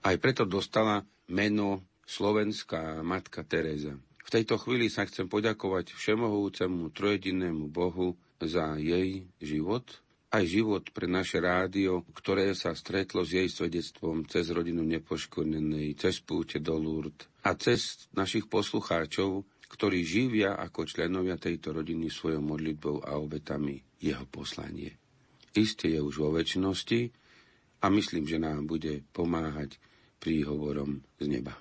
Aj preto dostala meno Slovenská matka Teréza. V tejto chvíli sa chcem poďakovať všemohúcemu trojedinnému Bohu za jej život, aj život pre naše rádio, ktoré sa stretlo s jej svedectvom cez rodinu Nepoškodenej, cez púte do Lourdes a cez našich poslucháčov, ktorí živia ako členovia tejto rodiny svojou modlitbou a obetami jeho poslanie. Isté je už vo večnosti a myslím, že nám bude pomáhať príhovorom z neba.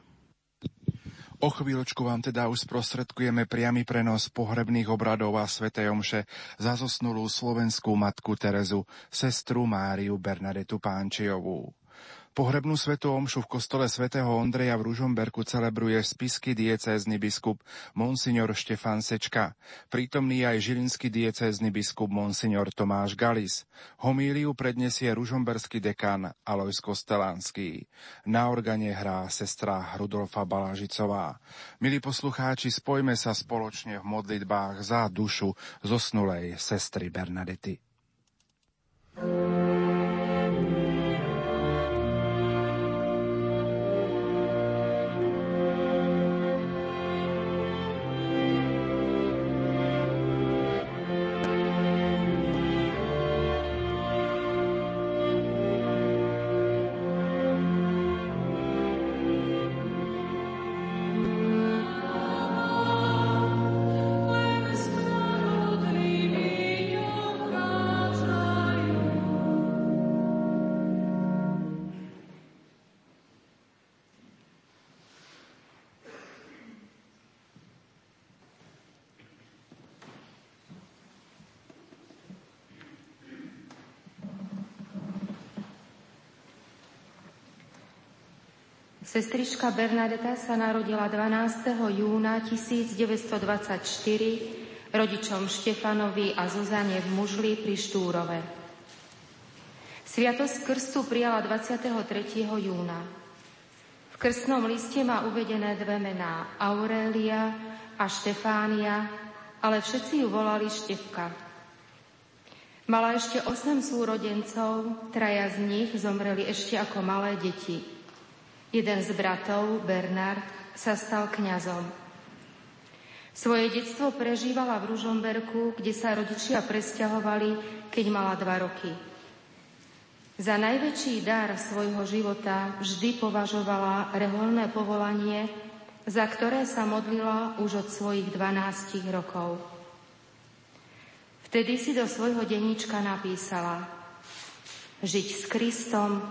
O chvíľočku vám teda už sprostredkujeme priamy prenos pohrebných obradov a svätej omše za zosnulú slovenskú matku Terezu, sestru Máriu Bernadetu Pánčejovú. Pohrebnú svätú omšu v kostole svätého Ondreja v Ružomberku celebruje spisky diecézny biskup monsignor Štefan Sečka, prítomný aj žilinský diecézny biskup monsignor Tomáš Galis. Homíliu prednesie ružomberský dekan Alojz Kostelanský. Na organe hrá sestra Rudolfa Balážicová. Milí poslucháči, spojme sa spoločne v modlitbách za dušu zosnulej sestry Bernadety. Sestrička Bernadeta sa narodila 12. júna 1924 rodičom Štefanovi a Zuzane v Mužlí pri Štúrove. Sviatosť krstu prijala 23. júna. V krstnom liste má uvedené dve mená, Aurelia a Štefánia, ale všetci ju volali Štefka. Mala ešte 8 súrodencov, traja z nich zomreli ešte ako malé deti. Jeden z bratov, Bernard, sa stal kňazom. Svoje detstvo prežívala v Ružomberku, kde sa rodičia presťahovali, keď mala 2 roky. Za najväčší dar svojho života vždy považovala reholné povolanie, za ktoré sa modlila už od svojich 12 rokov. Vtedy si do svojho denníčka napísala: Žiť s Kristom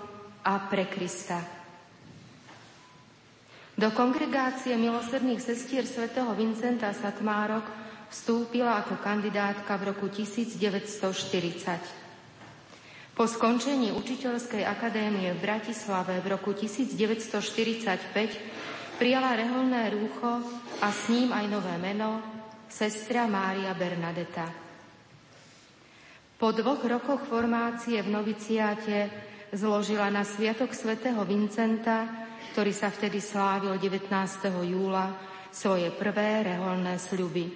a pre Krista. Do Kongregácie milosrdných sestier Svätého Vincenta Satmárok vstúpila ako kandidátka v roku 1940. Po skončení Učiteľskej akadémie v Bratislave v roku 1945 prijala reholné rúcho a s ním aj nové meno sestra Mária Bernadeta. Po 2 rokoch formácie v noviciáte zložila na Sviatok Svätého Vincenta, ktorý sa vtedy slávil 19. júla, svoje prvé reholné sľuby.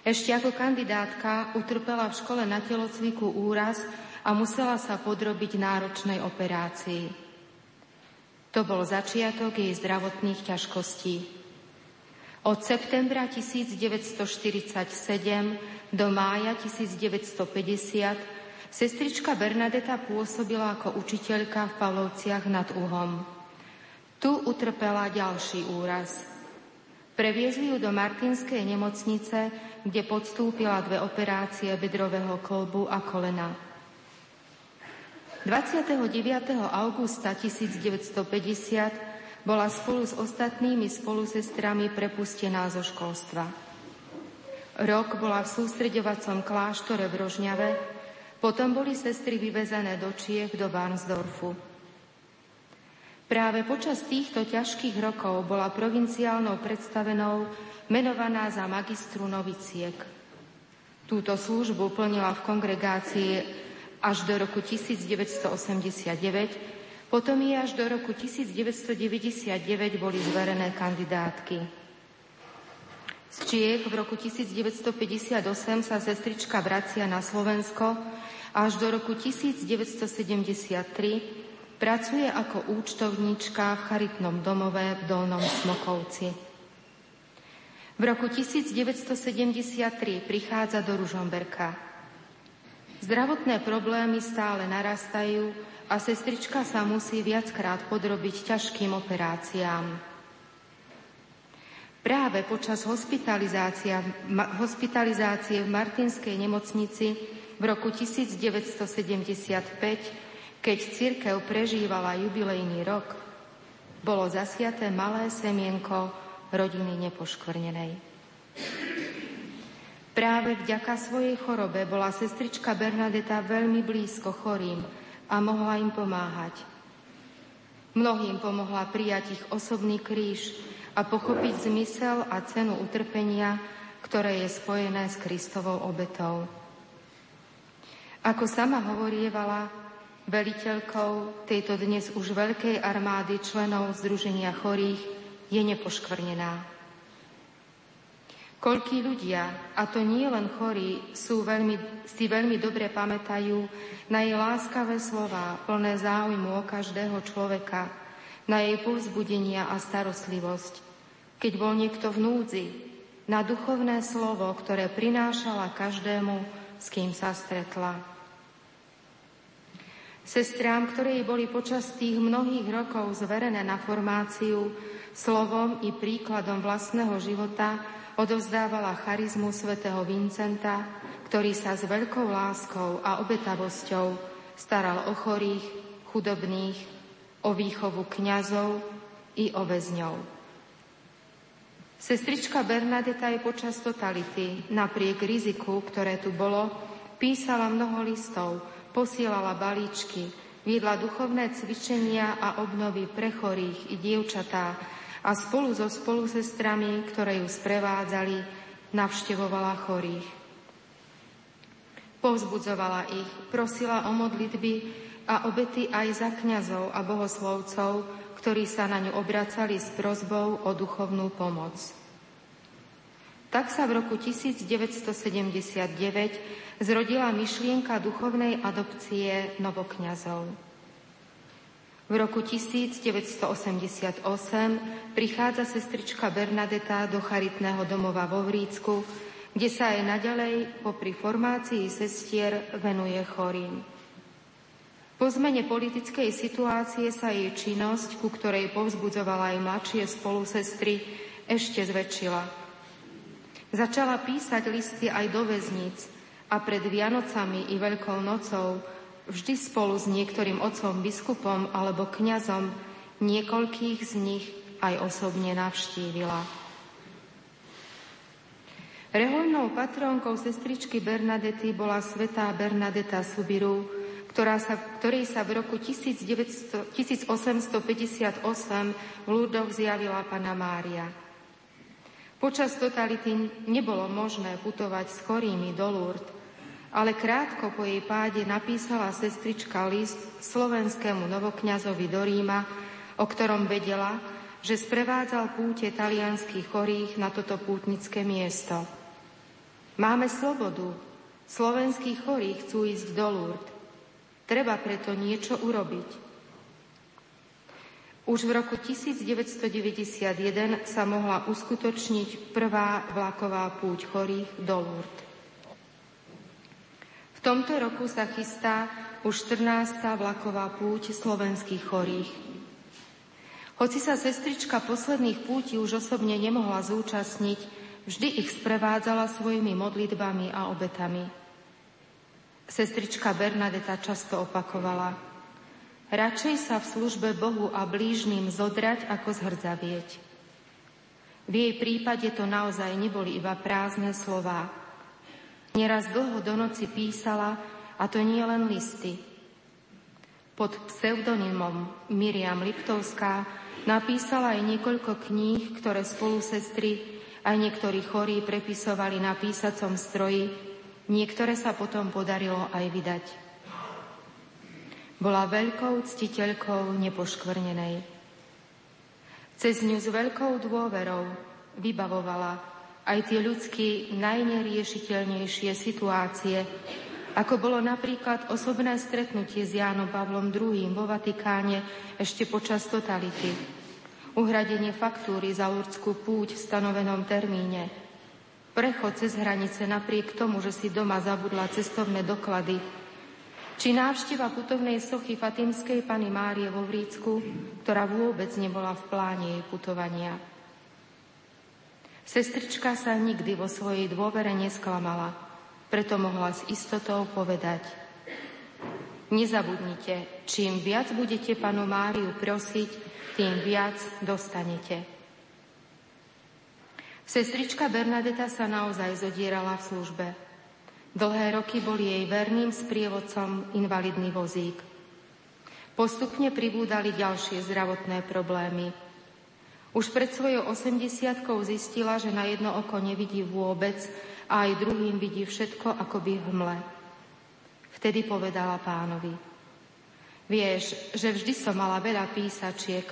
Ešte ako kandidátka utrpela v škole na telocviku úraz a musela sa podrobiť náročnej operácii. To bol začiatok jej zdravotných ťažkostí. Od septembra 1947 do mája 1950 sestrička Bernadeta pôsobila ako učiteľka v Pavlovciach nad Uhom. Tu utrpela ďalší úraz. Previezli ju do Martinskej nemocnice, kde podstúpila 2 operácie bedrového kĺbu a kolena. 29. augusta 1950 bola spolu s ostatnými spolusestrami prepustená zo školstva. Rok bola v sústreďovacom kláštore v Rožňave, potom boli sestry vyvezené do Čiech, do Varnsdorfu. Práve počas týchto ťažkých rokov bola provinciálnou predstavenou menovaná za magistru noviciek. Túto službu plnila v kongregácii až do roku 1989, potom jej až do roku 1999 boli zverené kandidátky. Z Čiech v roku 1958 sa sestrička vracia na Slovensko a až do roku 1973 Pracuje ako účtovníčka v charitnom domove v Dolnom Smokovci. V roku 1973 prichádza do Ružomberka. Zdravotné problémy stále narastajú a sestrička sa musí viackrát podrobiť ťažkým operáciám. Práve počas hospitalizácie v Martinskej nemocnici v roku 1975, keď cirkev prežívala jubilejný rok, bolo zasiaté malé semienko rodiny nepoškvrnenej. Práve vďaka svojej chorobe bola sestrička Bernadeta veľmi blízko chorým a mohla im pomáhať. Mnohým pomohla prijať ich osobný kríž a pochopiť zmysel a cenu utrpenia, ktoré je spojené s Kristovou obetou. Ako sama hovorievala, veliteľkou tejto dnes už veľkej armády členov Združenia chorých je nepoškvrnená. Koľkí ľudia, a to nie len chorí, si veľmi dobre pamätajú na jej láskavé slová, plné záujmu o každého človeka, na jej povzbudenia a starostlivosť, keď bol niekto v núdzi, na duchovné slovo, ktoré prinášala každému, s kým sa stretla. Sestrám, ktoré jej boli počas tých mnohých rokov zverené na formáciu, slovom i príkladom vlastného života odovzdávala charizmu svätého Vincenta, ktorý sa s veľkou láskou a obetavosťou staral o chorých, chudobných, o výchovu kňazov i o väzňov. Sestrička Bernadeta aj počas totality, napriek riziku, ktoré tu bolo, písala mnoho listov, posielala balíčky, viedla duchovné cvičenia a obnovy pre chorých i dievčatá a spolu so spolusestrami, ktoré ju sprevádzali, navštevovala chorých. Povzbudzovala ich, prosila o modlitby a obety aj za kňazov a bohoslovcov, ktorí sa na ňu obracali s prosbou o duchovnú pomoc. Tak sa v roku 1979 zrodila myšlienka duchovnej adopcie novokňazov. V roku 1988 prichádza sestrička Bernadeta do charitného domova vo Vrícku, kde sa aj naďalej popri formácii sestier venuje chorým. Po zmene politickej situácie sa jej činnosť, ku ktorej povzbudzovala aj mladšie spolusestry, ešte zväčšila. Začala písať listy aj do väzníc a pred Vianocami i Veľkou nocou vždy spolu s niektorým otcom biskupom alebo kňazom niekoľkých z nich aj osobne navštívila. Rehoľnou patrónkou sestričky Bernadety bola svätá Bernadeta Soubirous, ktorej sa v roku 1858 v Lourdoch zjavila Panna Mária. Počas totality nebolo možné putovať s chorými do Lourdes, ale krátko po jej páde napísala sestrička list slovenskému novokňazovi do Ríma, o ktorom vedela, že sprevádzal púte talianských chorých na toto pútnické miesto. Máme slobodu, slovenskí chorí chcú ísť do Lourdes. Treba preto niečo urobiť. Už v roku 1991 sa mohla uskutočniť prvá vlaková púť chorých do Lourdes. V tomto roku sa chystá už 14. vlaková púť slovenských chorých. Hoci sa sestrička posledných púti už osobne nemohla zúčastniť, vždy ich sprevádzala svojimi modlitbami a obetami. Sestrička Bernadeta často opakovala: radšej sa v službe Bohu a blížnym zodrať, ako zhrdzavieť. V jej prípade to naozaj neboli iba prázdne slová. Nieraz dlho do noci písala, a to nie len listy. Pod pseudonymom Miriam Liptovská napísala aj niekoľko kníh, ktoré spolusestry aj niektorí chorí prepisovali na písacom stroji. Niektoré sa potom podarilo aj vydať. Bola veľkou ctiteľkou nepoškvrnenej. Cez ňu s veľkou dôverou vybavovala aj tie ľudské najneriešiteľnejšie situácie ako bolo napríklad osobné stretnutie s Jánom Pavlom II. Vo Vatikáne ešte počas totality, uhradenie faktúry za lurdskú púť v stanovenom termíne, prechod cez hranice napriek tomu, že si doma zabudla cestovné doklady, či návšteva putovnej sochy Fatimskej Panny Márie vo Vrícku, ktorá vôbec nebola v pláne jej putovania. Sestrička sa nikdy vo svojej dôvere nesklamala, preto mohla s istotou povedať: nezabudnite, čím viac budete Panu Máriu prosiť, tým viac dostanete. Sestrička Bernadeta sa naozaj zodierala v službe. Dlhé roky bol jej verným sprievodcom invalidný vozík. Postupne pribúdali ďalšie zdravotné problémy. Už pred svojou 80-kou zistila, že na jedno oko nevidí vôbec a aj druhým vidí všetko akoby v hmle. Vtedy povedala Pánovi: vieš, že vždy som mala veľa písačiek.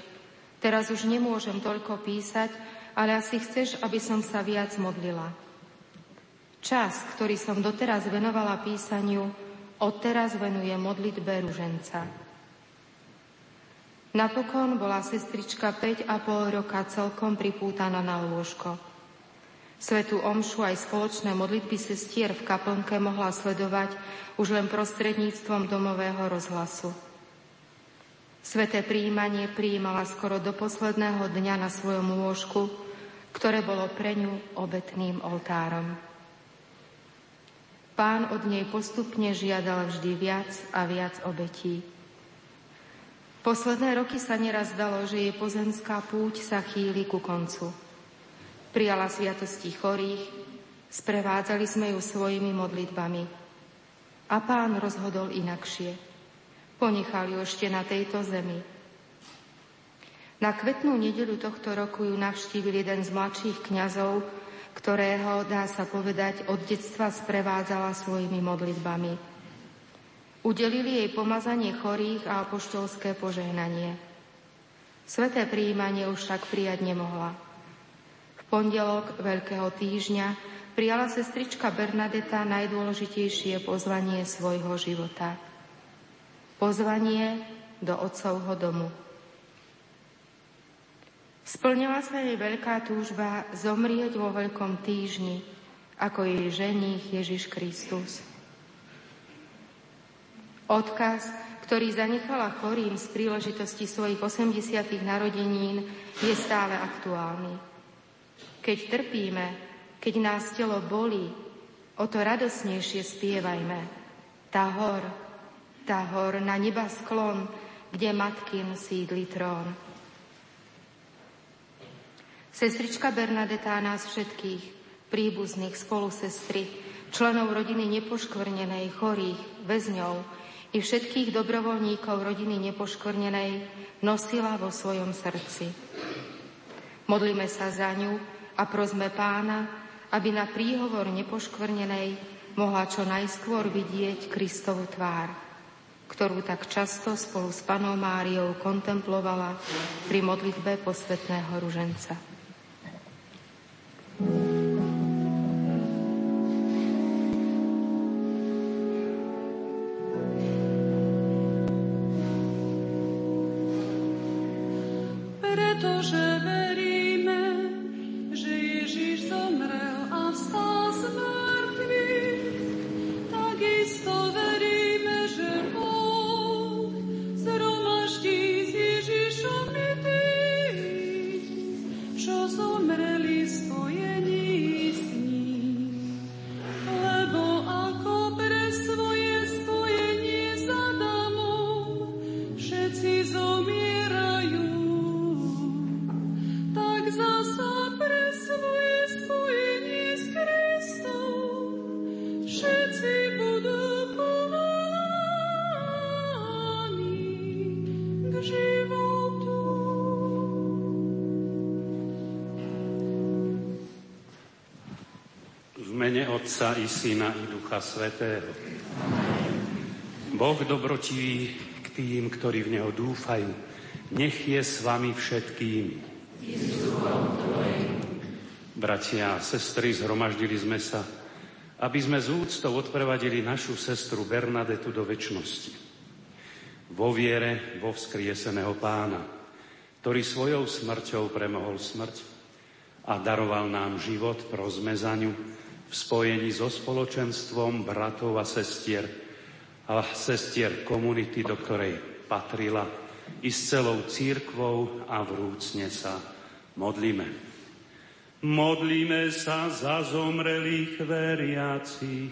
Teraz už nemôžem toľko písať, ale asi chceš, aby som sa viac modlila. Čas, ktorý som doteraz venovala písaniu, odteraz venuje modlitbe ruženca. Napokon bola sestrička 5,5 roka celkom pripútaná na lôžko. Svetú omšu aj spoločné modlitby sestier v kaplnke mohla sledovať už len prostredníctvom domového rozhlasu. Sveté prijímanie prijímala skoro do posledného dňa na svojom lôžku, ktoré bolo pre ňu obetným oltárom. Pán od nej postupne žiadal vždy viac a viac obetí. Posledné roky sa neraz zdalo, že jej pozemská púť sa chýli ku koncu. Prijala sviatosti chorých, sprevádzali sme ju svojimi modlitbami. A Pán rozhodol inakšie. Ponechal ju ešte na tejto zemi. Na kvetnú nedeľu tohto roku ju navštívil jeden z mladších kňazov, ktorého, dá sa povedať, od detstva sprevádzala svojimi modlitbami. Udelili jej pomazanie chorých a apoštolské požehnanie. Sveté prijímanie už však prijať nemohla. V pondelok Veľkého týždňa prijala sestrička Bernadeta najdôležitejšie pozvanie svojho života. Pozvanie do otcovho domu. Splnila sa jej veľká túžba zomrieť vo Veľkom týždni, ako jej ženích Ježiš Kristus. Odkaz, ktorý zanechala chorým z príležitosti svojich 80. narodenín, je stále aktuálny. Keď trpíme, keď nás telo bolí, o to radosnejšie spievajme. Tá hor na neba sklon, kde matkin sídli trón. Sestrička Bernadeta nás všetkých, príbuzných, spolusestry, členov rodiny nepoškvrnenej, chorých, väzňov i všetkých dobrovoľníkov rodiny nepoškvrnenej nosila vo svojom srdci. Modlíme sa za ňu a prosme Pána, aby na príhovor nepoškvrnenej mohla čo najskôr vidieť Kristovu tvár, ktorú tak často spolu s Pannou Máriou kontemplovala pri modlitbe posvätného ruženca. Otca i Syna i Ducha Svätého. Boh dobrotivý k tým, ktorí v Neho dúfajú, nech je s vami všetkými. Bratia a sestry, zhromaždili sme sa aby sme z úctou odprevadili našu sestru Bernadetu do večnosti. Vo viere vo vzkrieseného Pána, ktorý svojou smrťou premohol smrť a daroval nám život pro zmezaniu v spojení so spoločenstvom bratov a sestier komunity, do ktorej patrila, i s celou církvou a vrúcne sa modlíme. Modlíme sa za zomrelých veriacich.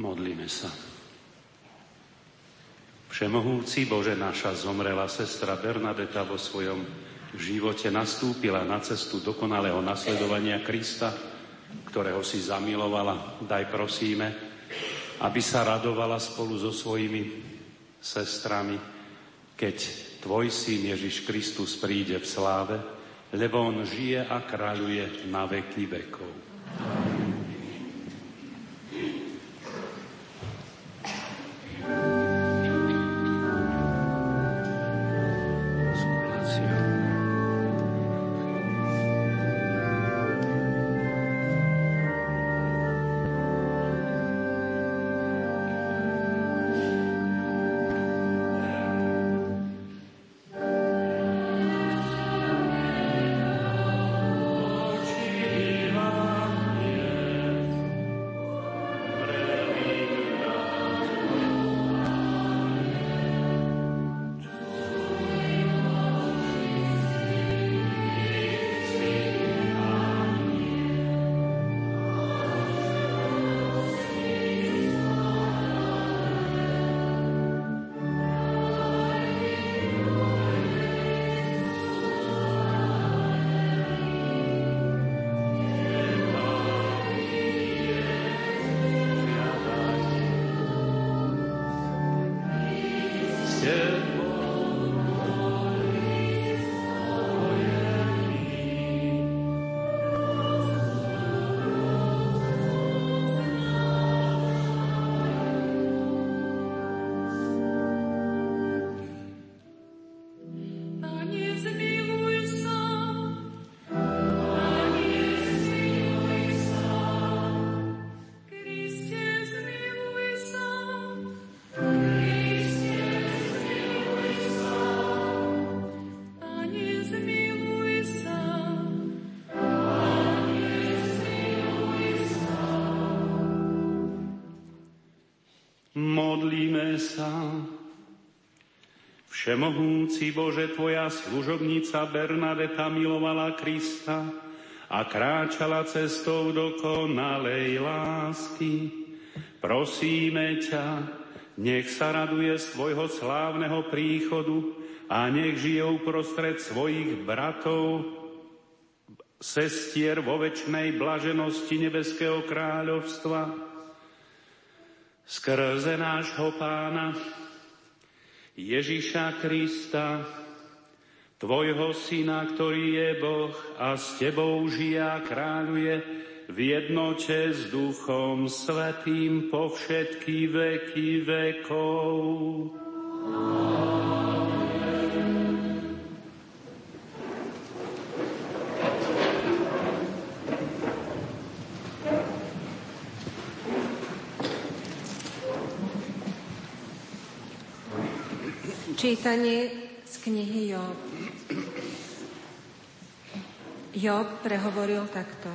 Modlíme sa. Všemohúci Bože, naša zomrela sestra Bernadeta vo svojom živote nastúpila na cestu dokonalého nasledovania Krista, ktorého si zamilovala. Daj prosíme, aby sa radovala spolu so svojimi sestrami, keď Tvoj Syn Ježiš Kristus príde v sláve, lebo On žije a kráľuje na veky vekov. Všemohúci Bože, Tvoja služobnica Bernadeta milovala Krista a kráčala cestou dokonalej lásky. Prosíme ťa, nech sa raduje z Tvojho slávneho príchodu a nech žije uprostred svojich bratov, sestier vo večnej blaženosti nebeského kráľovstva. Skrze nášho Pána, Ježiša Krista, Tvojho Syna, ktorý je Boh a s Tebou žije a kráľuje v jednote s Duchom Svätým po všetky veky vekov. Čítanie z knihy Job. Job prehovoril takto.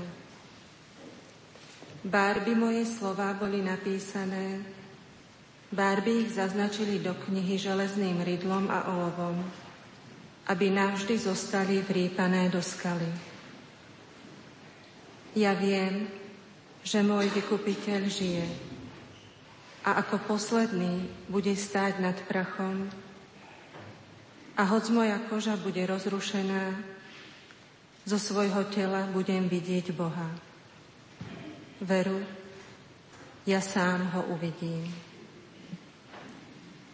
Bárby moje slová boli napísané, bárby ich zaznačili do knihy železným rydlom a olovom, aby navždy zostali vrýpané do skaly. Ja viem, že môj vykupiteľ žije a ako posledný bude stáť nad prachom, a hoď moja koža bude rozrušená, zo svojho tela budem vidieť Boha. Veru, ja sám ho uvidím.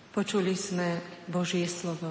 Počuli sme Božie slovo.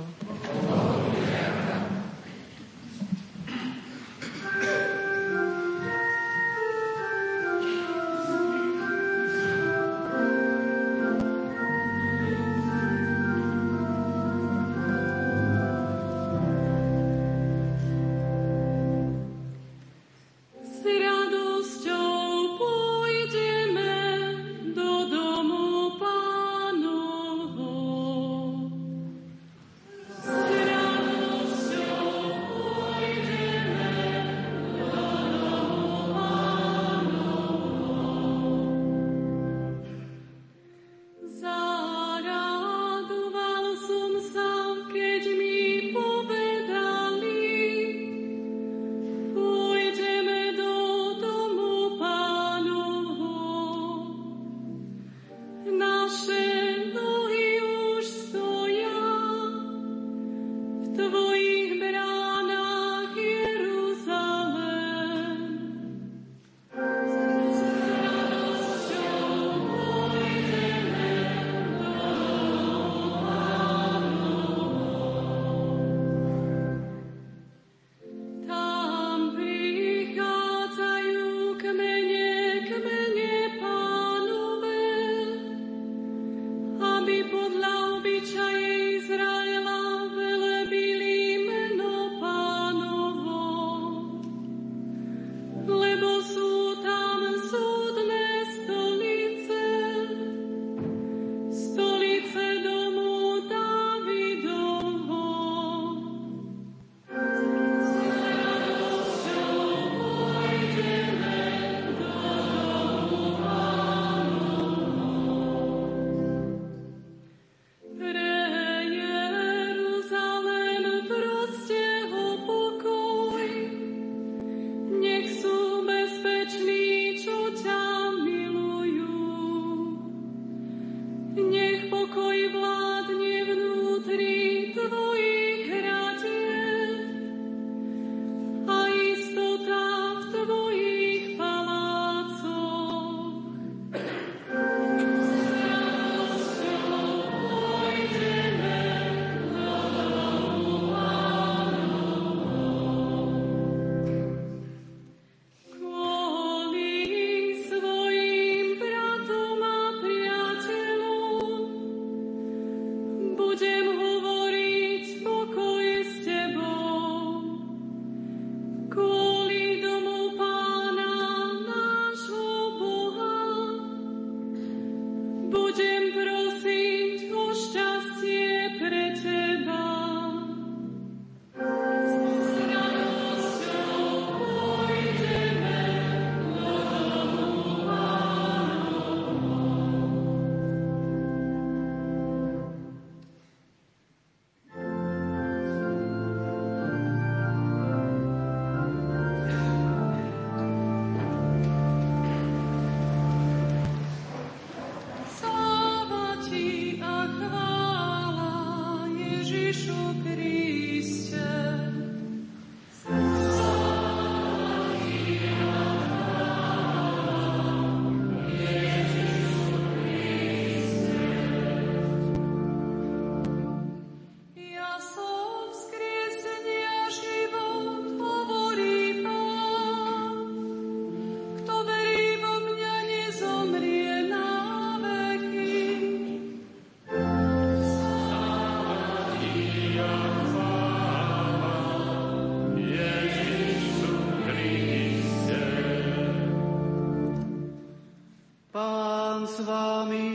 Pán s vámi.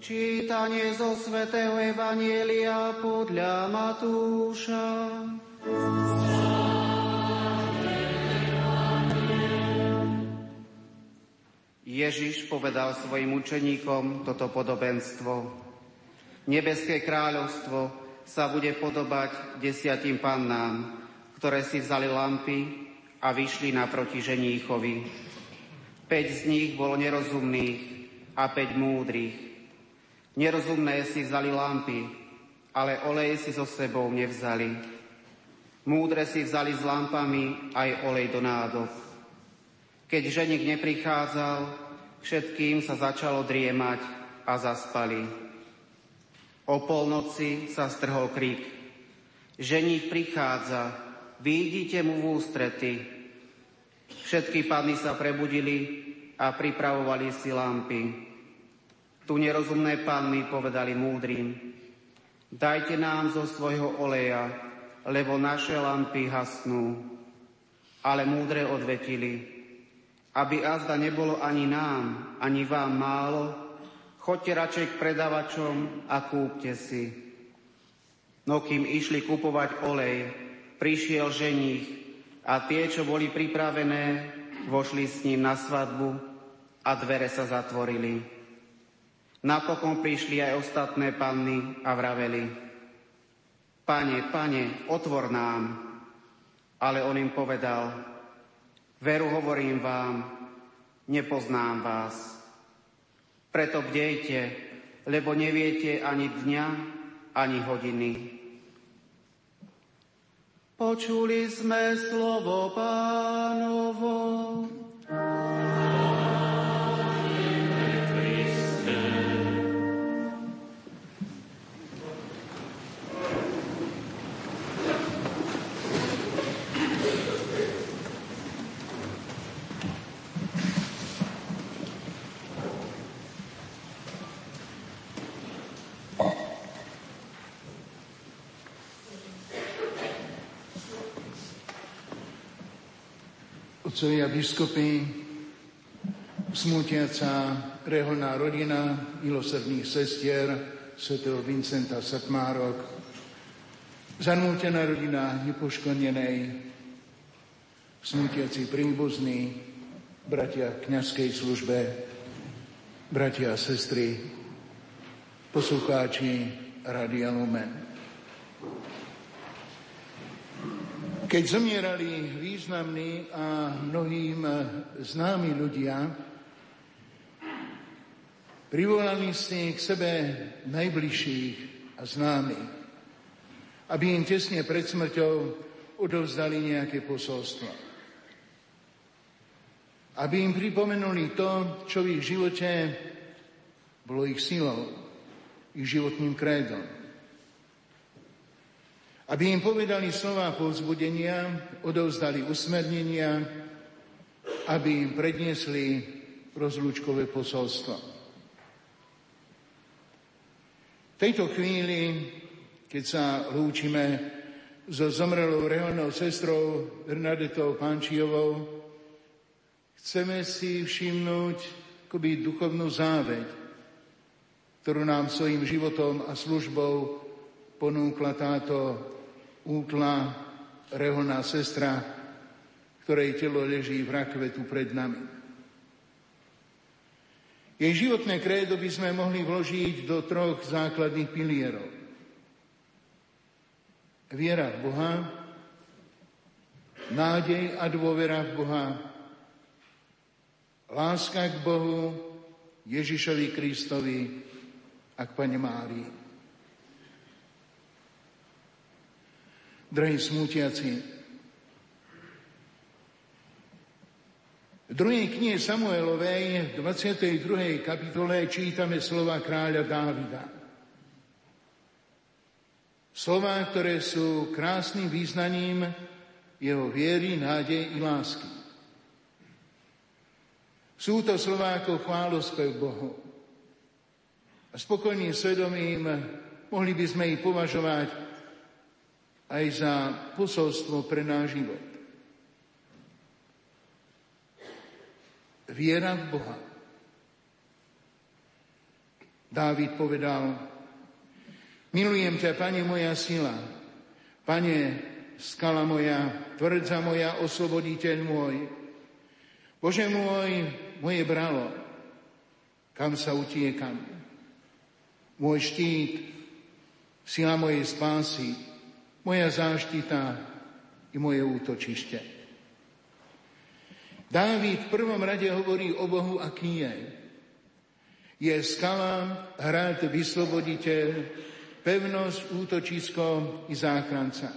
Čítanie zo Svätého Evanjelia podľa Matúša. Ježiš povedal svojim učeníkom toto podobenstvo. Nebeské kráľovstvo sa bude podobať 10 pannám, ktoré si vzali lampy a vyšli naproti ženíchovi. 5 z nich bolo nerozumných a 5 múdrych. Nerozumné si vzali lampy, ale olej si so sebou nevzali. Múdre si vzali s lampami aj olej do nádob. Keď ženich neprichádzal, všetkým sa začalo driemať a zaspali. O polnoci sa strhol krik. Ženich prichádza, výjdite mu v ústrety. Všetky panny sa prebudili a pripravovali si lampy. Tu nerozumné panny povedali múdrym, dajte nám zo svojho oleja, lebo naše lampy hasnú. Ale múdre odvetili, aby azda nebolo ani nám, ani vám málo, choďte radšej k predavačom a kúpte si. No kým išli kupovať olej, prišiel ženích a tie, čo boli pripravené, vošli s ním na svadbu a dvere sa zatvorili. Napokon prišli aj ostatné panny a vraveli, Pane, Pane, otvor nám. Ale on im povedal, veru hovorím vám, nepoznám vás. Preto bdejte, lebo neviete ani dňa, ani hodiny. Počuli sme slovo Pánovo. Otcovia biskupy, smútiaca reholná rodina milosrdných sestier Svätého Vincenta Satmárok, zanútená rodina nepoškodenej, smútiaci príbuzní, bratia v kňazskej službe, bratia a sestry, poslucháči Rádia Lumen. Keď zomierali významní a mnohým známi ľudia, privolali ste k sebe najbližších a známych, aby im tesne pred smrťou odovzdali nejaké posolstvo. Aby im pripomenuli to, čo v ich živote bolo ich silou, ich životným krédom. Aby im povedali slová povzbudenia, odovzdali usmernenia, aby im predniesli rozlúčkové posolstvo. V tejto chvíli, keď sa lúčime so zomrelou reholnou sestrou Bernadetou Pánčejovou, chceme si všimnúť akoby duchovnú záveď, ktorú nám svojim životom a službou ponúkla táto útla reholná sestra, ktorej telo leží v rakve tu pred nami. Jej životné krédo by sme mohli vložiť do 3 základných pilierov. Viera v Boha, nádej a dôvera v Boha, láska k Bohu, Ježišovi Kristovi a k Panne Márii. Drahí smútiaci, v druhej knihe Samuelovej, v 22. kapitole, čítame slova kráľa Dávida. Slová, ktoré sú krásnym význaním jeho viery, nádej i lásky. Sú to slová ako chválospev Bohu. A spokojným svedomím mohli by sme ich považovať aj za posolstvo pre náš život. Viera v Boha. Dávid povedal: milujem ťa, Pane, moja sila. Pane, skala moja, tvrdza moja, osloboditeľ môj. Bože môj, moje bralo, kam sa utiekam. Môj štít, sila mojej spásy, moja záštita i moje útočište. Dávid v prvom rade hovorí o Bohu, aký je. Je skala, hrad, vysloboditeľ, pevnosť, útočisko i záchranca.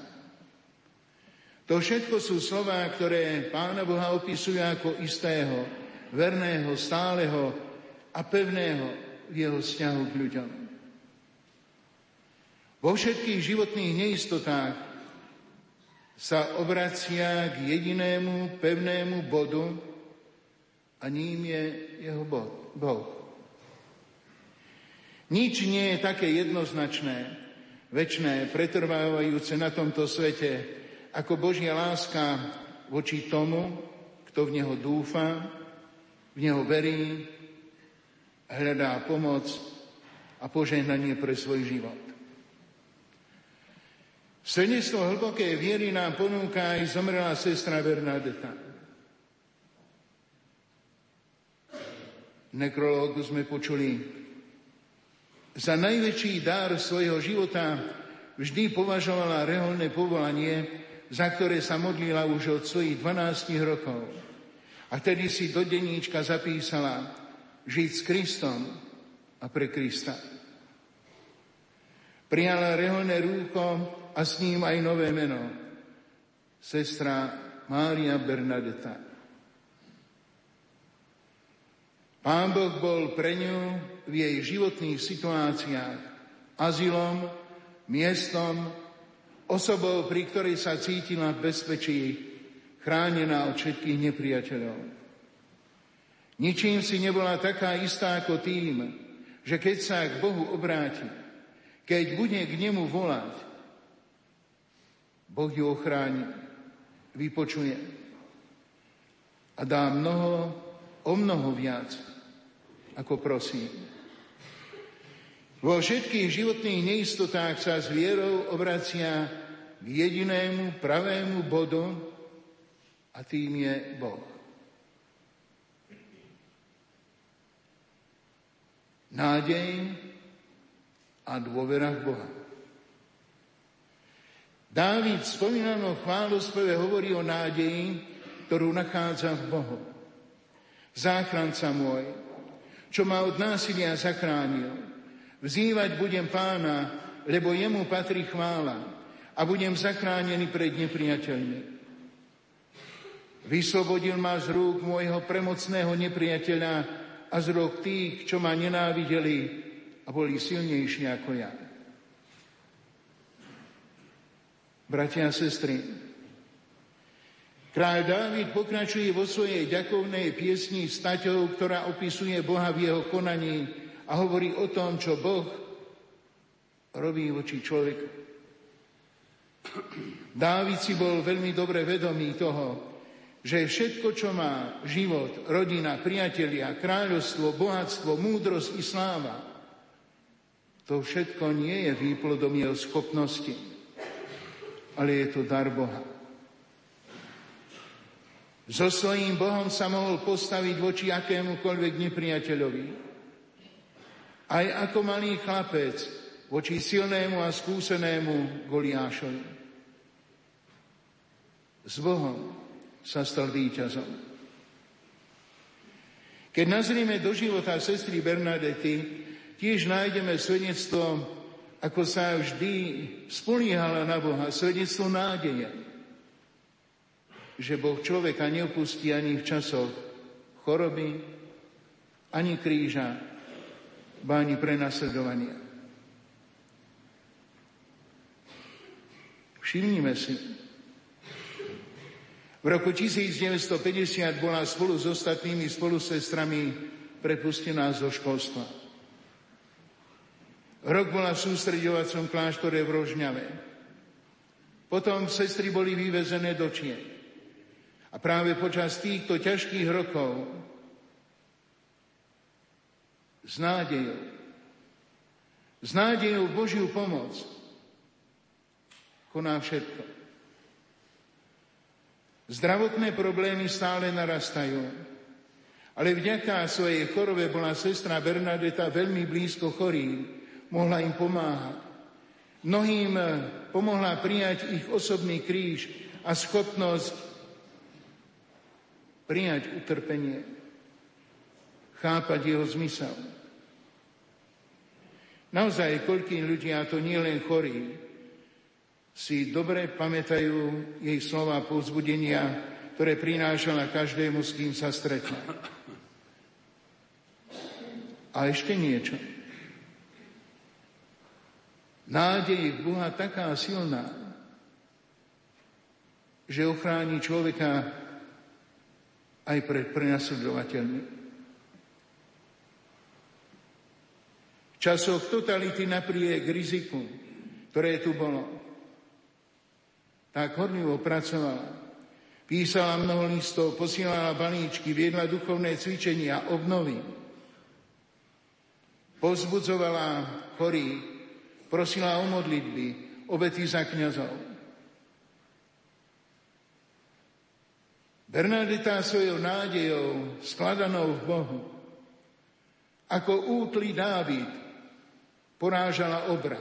To všetko sú slová, ktoré Pána Boha opisujú ako istého, verného, stáleho a pevného v jeho vzťahu k ľuďom. Vo všetkých životných neistotách sa obracia k jedinému pevnému bodu a ním je jeho Boh. Nič nie je také jednoznačné, večné, pretrvávajúce na tomto svete, ako Božia láska voči tomu, kto v neho dúfa, v neho verí, hľadá pomoc a požehnanie pre svoj život. Svedectvo hlbokej viery nám ponúka aj zomrela sestra Bernadeta. V nekrológu sme počuli: za najväčší dar svojho života vždy považovala reholné povolanie, za ktoré sa modlila už od svojich 12 rokov. A tedy si do denníčka zapísala: žiť s Kristom a pre Krista. Prijala reholné rúcho a s ním aj nové meno, sestra Mária Bernadeta. Pán Boh bol pre ňu v jej životných situáciách azylom, miestom, osobou, pri ktorej sa cítila v bezpečí, chránená od všetkých nepriateľov. Ničím si nebola taká istá ako tým, že keď sa k Bohu obráti, keď bude k nemu volať, Boh ju ochráni, vypočuje a dá mnoho, o mnoho viac, ako prosí. Vo všetkých životných neistotách sa s vierou obracia k jedinému pravému bodu a tým je Boh. Nádej a dôvera v Boha. Dávid v spomínanom chválospeve hovorí o nádeji, ktorú nachádza v Bohu. Záchranca môj, čo ma od násilia zachránil, vzývať budem Pána, lebo jemu patrí chvála a budem zachránený pred nepriateľmi. Vyslobodil ma z rúk môjho premocného nepriateľa a z rúk tých, čo ma nenávideli a boli silnejší ako ja. Bratia a sestry, kráľ Dávid pokračuje vo svojej ďakovnej piesni s taťou, ktorá opisuje Boha v jeho konaní a hovorí o tom, čo Boh robí voči človeku. Dávid si bol veľmi dobre vedomý toho, že všetko, čo má život, rodina, priatelia, kráľovstvo, bohatstvo, múdrosť i sláva, to všetko nie je výplodom jeho schopnosti, ale je to dar Boha. So svojím Bohom sa mohol postaviť voči akémukoľvek nepriateľovi. Aj ako malý chlapec voči silnému a skúsenému Goliášovi. S Bohom sa stal víťazom. Keď nazrieme do života sestry Bernadety, tiež nájdeme svedectvo, ako sa vždy spoliehala na Boha, svedectvo nádeje, že Boh človeka neopustí ani v časoch choroby, ani kríža, ba ani prenasledovania. Všimnime si, v roku 1950 bola spolu s ostatnými spolusestrami prepustená zo školstva. Rok bola v sústreďovacom kláštore v Rožňave. Potom sestry boli vyvezené do Čiech. A práve počas týchto ťažkých rokov s nádejou. S nádejou Božiu pomoc koná všetko. Zdravotné problémy stále narastajú, ale vďaka svojej chorobe bola sestra Bernadeta veľmi blízko chorým, mohla im pomáhať. Mnohým pomohla prijať ich osobný kríž a schopnosť prijať utrpenie, chápať jeho zmysel. Naozaj, koľkí ľudia, to nie len chorí, si dobre pamätajú jej slova povzbudenia, ktoré prinášala každému, s kým sa stretla. A ešte niečo. Nádej v Boha taká silná, že ochráni človeka aj pred prenasledovateľmi. V časoch totality napriek riziku, ktoré tu bolo, tak horlivo pracovala. Písala mnoho listov, posielala balíčky, viedla duchovné cvičenia, obnovy. Pozbudzovala chorých, prosila o modlitby, obety za kňazov. Bernadeta svojou nádejou, skladanou v Bohu, ako útly Dávid, porážala obra.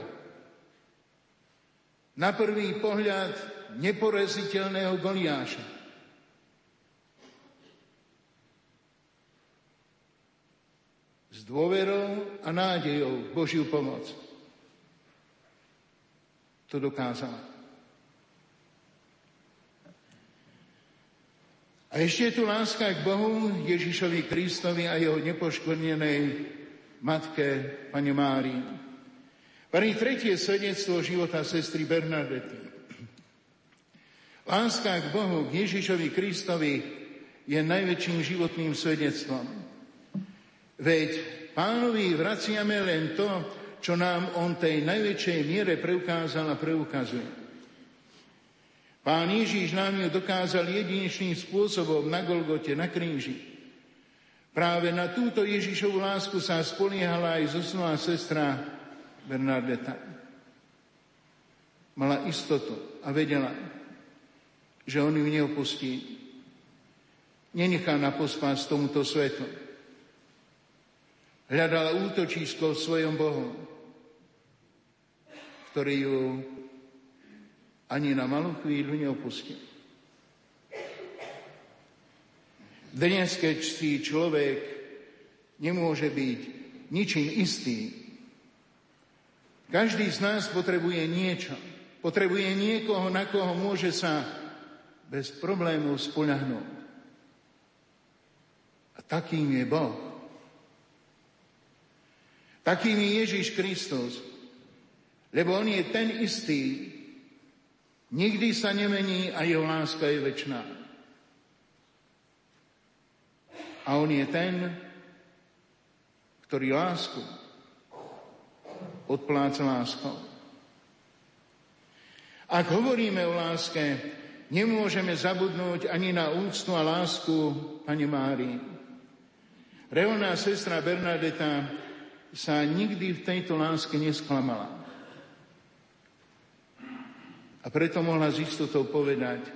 Na prvý pohľad neporaziteľného Goliáša. S dôverou a nádejou Božiu pomoc to dokázala. A ešte je tu láska k Bohu, Ježišovi Kristovi a jeho nepoškvrnenej matke, Pane Márii. Pani, tretie svedectvo života sestry Bernadety. Láska k Bohu, k Ježišovi Kristovi je najväčším životným svedectvom. Veď Pánovi vraciame len to, čo nám on tej najväčšej miere preukázal a preukazuje. Pán Ježiš nám ju dokázal jedinečným spôsobom na Golgote, na kríži. Práve na túto Ježišovu lásku sa spoliehala aj zosnulá sestra Bernadeta. Mala istotu a vedela, že on ju neopustí. Nenechá na pospas tomuto svetu. Hľadala útočisko v svojom Bohu, ktorý ju ani na malú chvíľu neopustil. Dnes, keď si človek nemôže byť ničím istý, každý z nás potrebuje niečo. Potrebuje niekoho, na koho môže sa bez problémov spoľahnúť. A takým je Boh. Takým je Ježiš Kristus, lebo on je ten istý, nikdy sa nemení a jeho láska je večná. A on je ten, ktorý lásku odpláca láskou. Ak hovoríme o láske, nemôžeme zabudnúť ani na úctu a lásku Pani Márii. Reholná sestra Bernadeta sa nikdy v tejto láske nesklamala. A preto mohla s istotou povedať: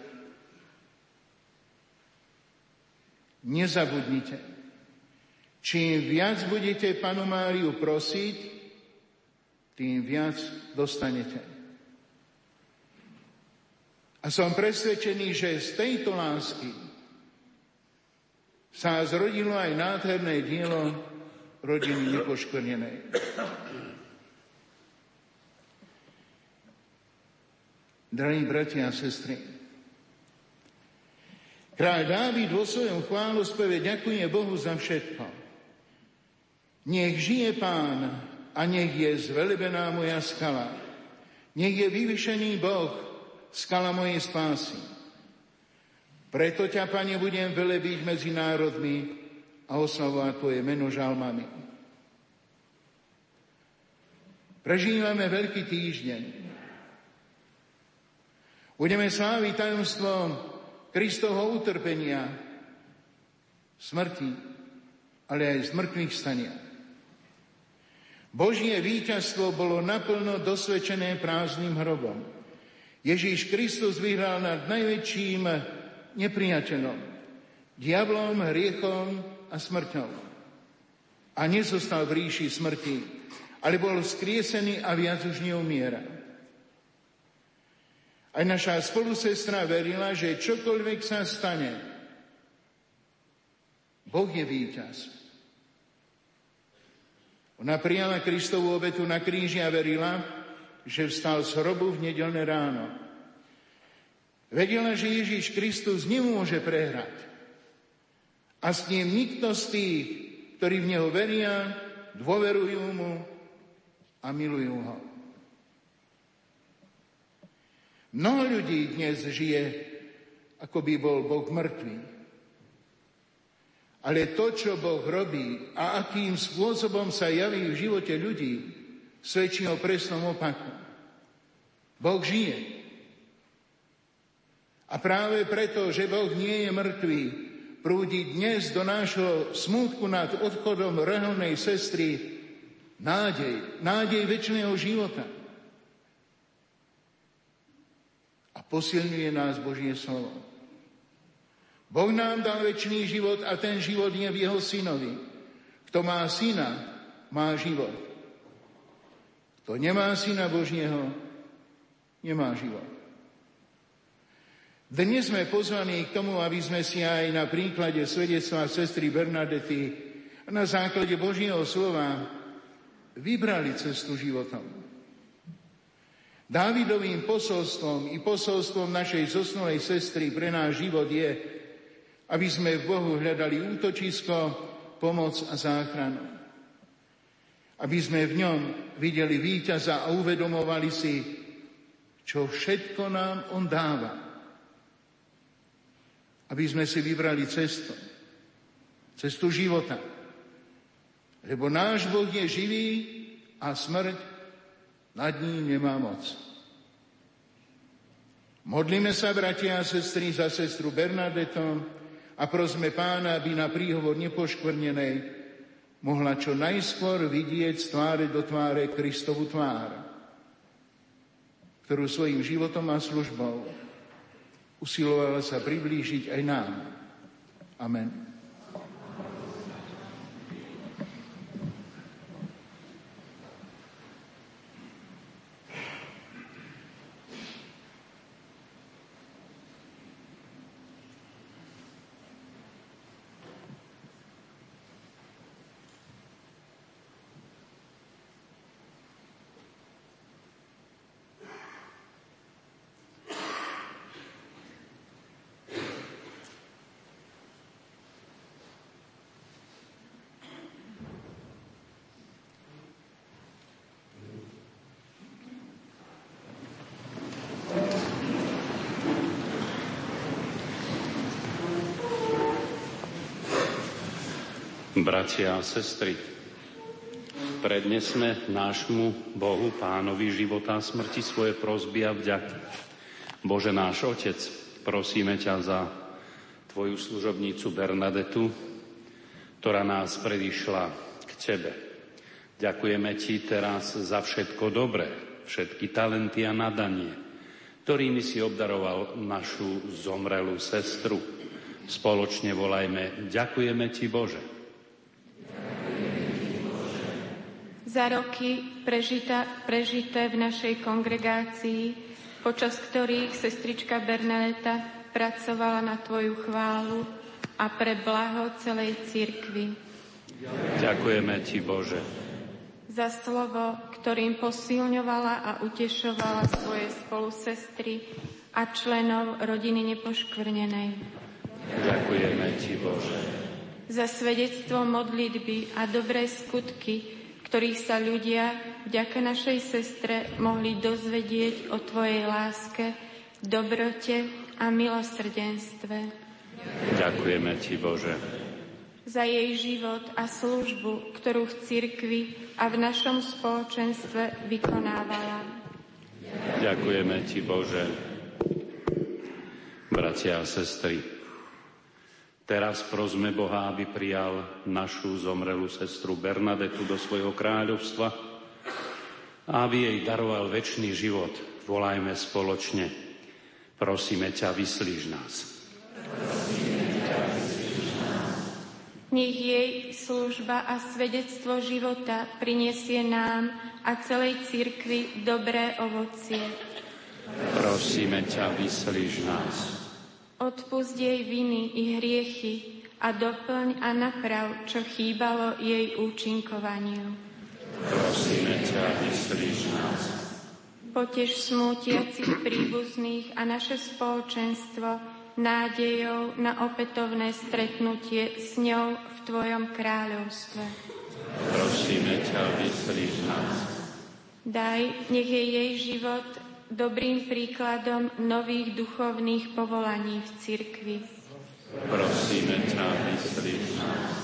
nezabudnite. Čím viac budete Panu Máriu prosiť, tým viac dostanete. A som presvedčený, že z tejto lásky sa zrodilo aj nádherné dielo Rodiny nepoškvrnenej. Drahí bratia a sestry, kráľ Dávid vo svojom chválospeve ďakuje Bohu za všetko. Nech žije Pán a nech je zvelebená moja skala. Nech je vyvyšený Boh, skala mojej spásy. Preto ťa, Pane, budem velebiť medzi národmi a oslavovať tvoje meno žalmami. Prežívame Veľký týždeň. Budeme sláviť tajomstvo Kristovho utrpenia, smrti, ale aj zmŕtvychvstania. Božie víťazstvo bolo naplno dosvedčené prázdnym hrobom. Ježíš Kristus vyhral nad najväčším nepriateľom, diablom, hriechom a smrťou. A nezostal v ríši smrti, ale bol vzkriesený a viac už neumiera. Aj naša spolusestra verila, že čokoľvek sa stane, Boh je víťaz. Ona prijala Kristovú obetu na kríži a verila, že vstal z hrobu v nedeľné ráno. Vedela, že Ježíš Kristus nemôže prehrať. A s ním nikto z tých, ktorí v neho veria, dôverujú mu a milujú ho. Mnoho ľudí dnes žije, ako by bol Boh mŕtvý. Ale to, čo Boh robí a akým spôsobom sa javí v živote ľudí, svedčí o presnom opaku. Boh žije. A práve preto, že Boh nie je mŕtvý, prúdi dnes do nášho smútku nad odchodom reholnej sestry nádej večného života. A posilňuje nás Božie slovo. Boh nám dal večný život a ten život je v jeho synovi. Kto má syna, má život. Kto nemá syna Božieho, nemá život. Dnes sme pozvaní k tomu, aby sme si aj na príklade svedectva sestry Bernadety a na základe Božieho slova vybrali cestu životom. Dávidovým posolstvom i posolstvom našej zosnulej sestry pre náš život je, aby sme v Bohu hľadali útočisko, pomoc a záchranu. Aby sme v ňom videli víťaza a uvedomovali si, čo všetko nám on dáva. Aby sme si vybrali cestu života. Lebo náš Boh je živý a smrť nad ním nemá moc. Modlíme sa, bratia a sestry, za sestru Bernadetu, a prosme Pána, aby na príhovor nepoškvrnenej mohla čo najskôr vidieť z tváre do tváre Kristovu tvár, ktorú svojim životom a službou usilovala sa priblížiť aj nám. Amen. Bratia a sestry, prednesme nášmu Bohu, Pánovi života a smrti svoje prosby a vďaky. Bože náš Otec, prosíme ťa za tvoju služobnicu Bernadetu, ktorá nás predišla k tebe. Ďakujeme ti teraz za všetko dobré, všetky talenty a nadanie, ktorými si obdaroval našu zomrelú sestru. Spoločne volajme: ďakujeme ti, Bože. Za roky prežité v našej kongregácii, počas ktorých sestrička Bernadeta pracovala na tvoju chválu a pre blaho celej cirkvi. Ďakujeme ti, Bože. Za slovo, ktorým posilňovala a utešovala svoje spolusestry a členov rodiny nepoškvrnenej. Ďakujeme ti, Bože. Za svedectvo modlitby a dobré skutky, ktorých sa ľudia vďaka našej sestre mohli dozvedieť o tvojej láske, dobrote a milosrdenstve. Ďakujeme ti, Bože. Za jej život a službu, ktorú v cirkvi a v našom spoločenstve vykonávala. Ďakujeme ti, Bože. Bratia a sestry, Teraz prosme Boha, aby prijal našu zomrelú sestru Bernadetu do svojho kráľovstva a aby jej daroval večný život. Volajme spoločne. Prosíme ťa, vyslíš nás. Nech jej služba a svedectvo života prinesie nám a celej cirkvi dobré ovocie. Prosíme ťa, vyslíš nás. Odpusť jej viny i hriechy a doplň a naprav, čo chýbalo jej účinkovaniu. Prosíme ťa, vyslíš nás. Potež smútiacich príbuzných a naše spoločenstvo nádejou na opätovné stretnutie s ňou v Tvojom kráľovstve. Prosíme ťa, vyslíš nás. Daj, nech je jej život dobrým príkladom nových duchovných povolaní v cirkvi. Prosíme ťa, vyslíš nás.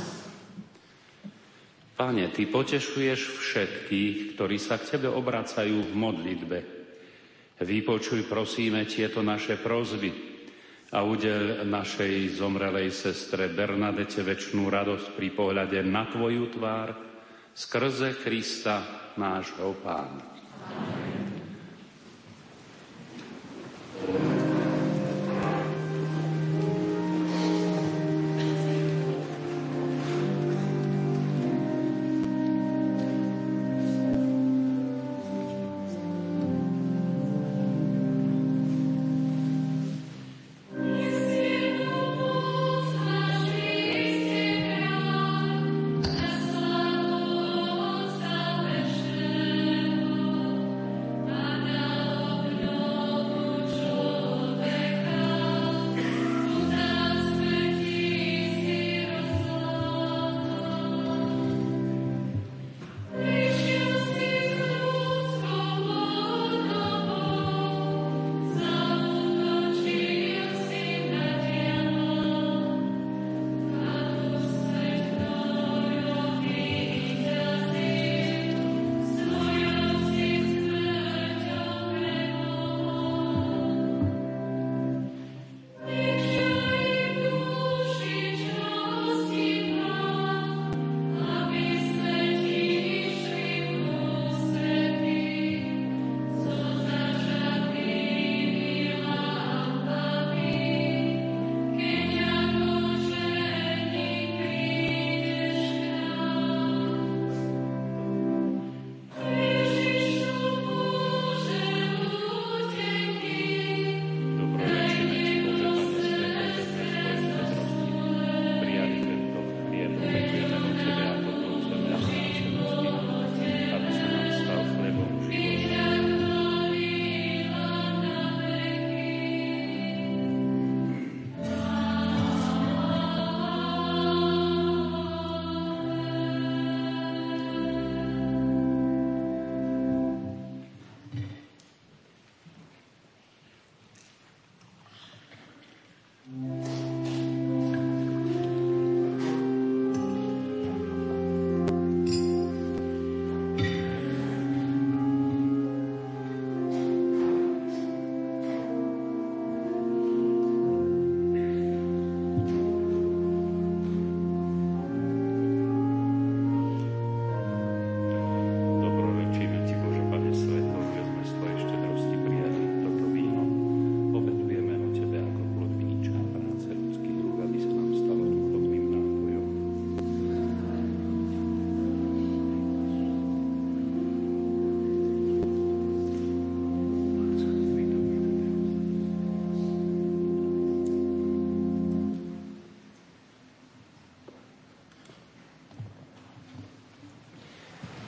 Pane, Ty potešuješ všetkých, ktorí sa k Tebe obracajú v modlitbe. Vypočuj, prosíme, tieto naše prosby a udeľ našej zomrelej sestre Bernadete večnú radosť pri pohľade na Tvoju tvár skrze Krista, nášho Pána.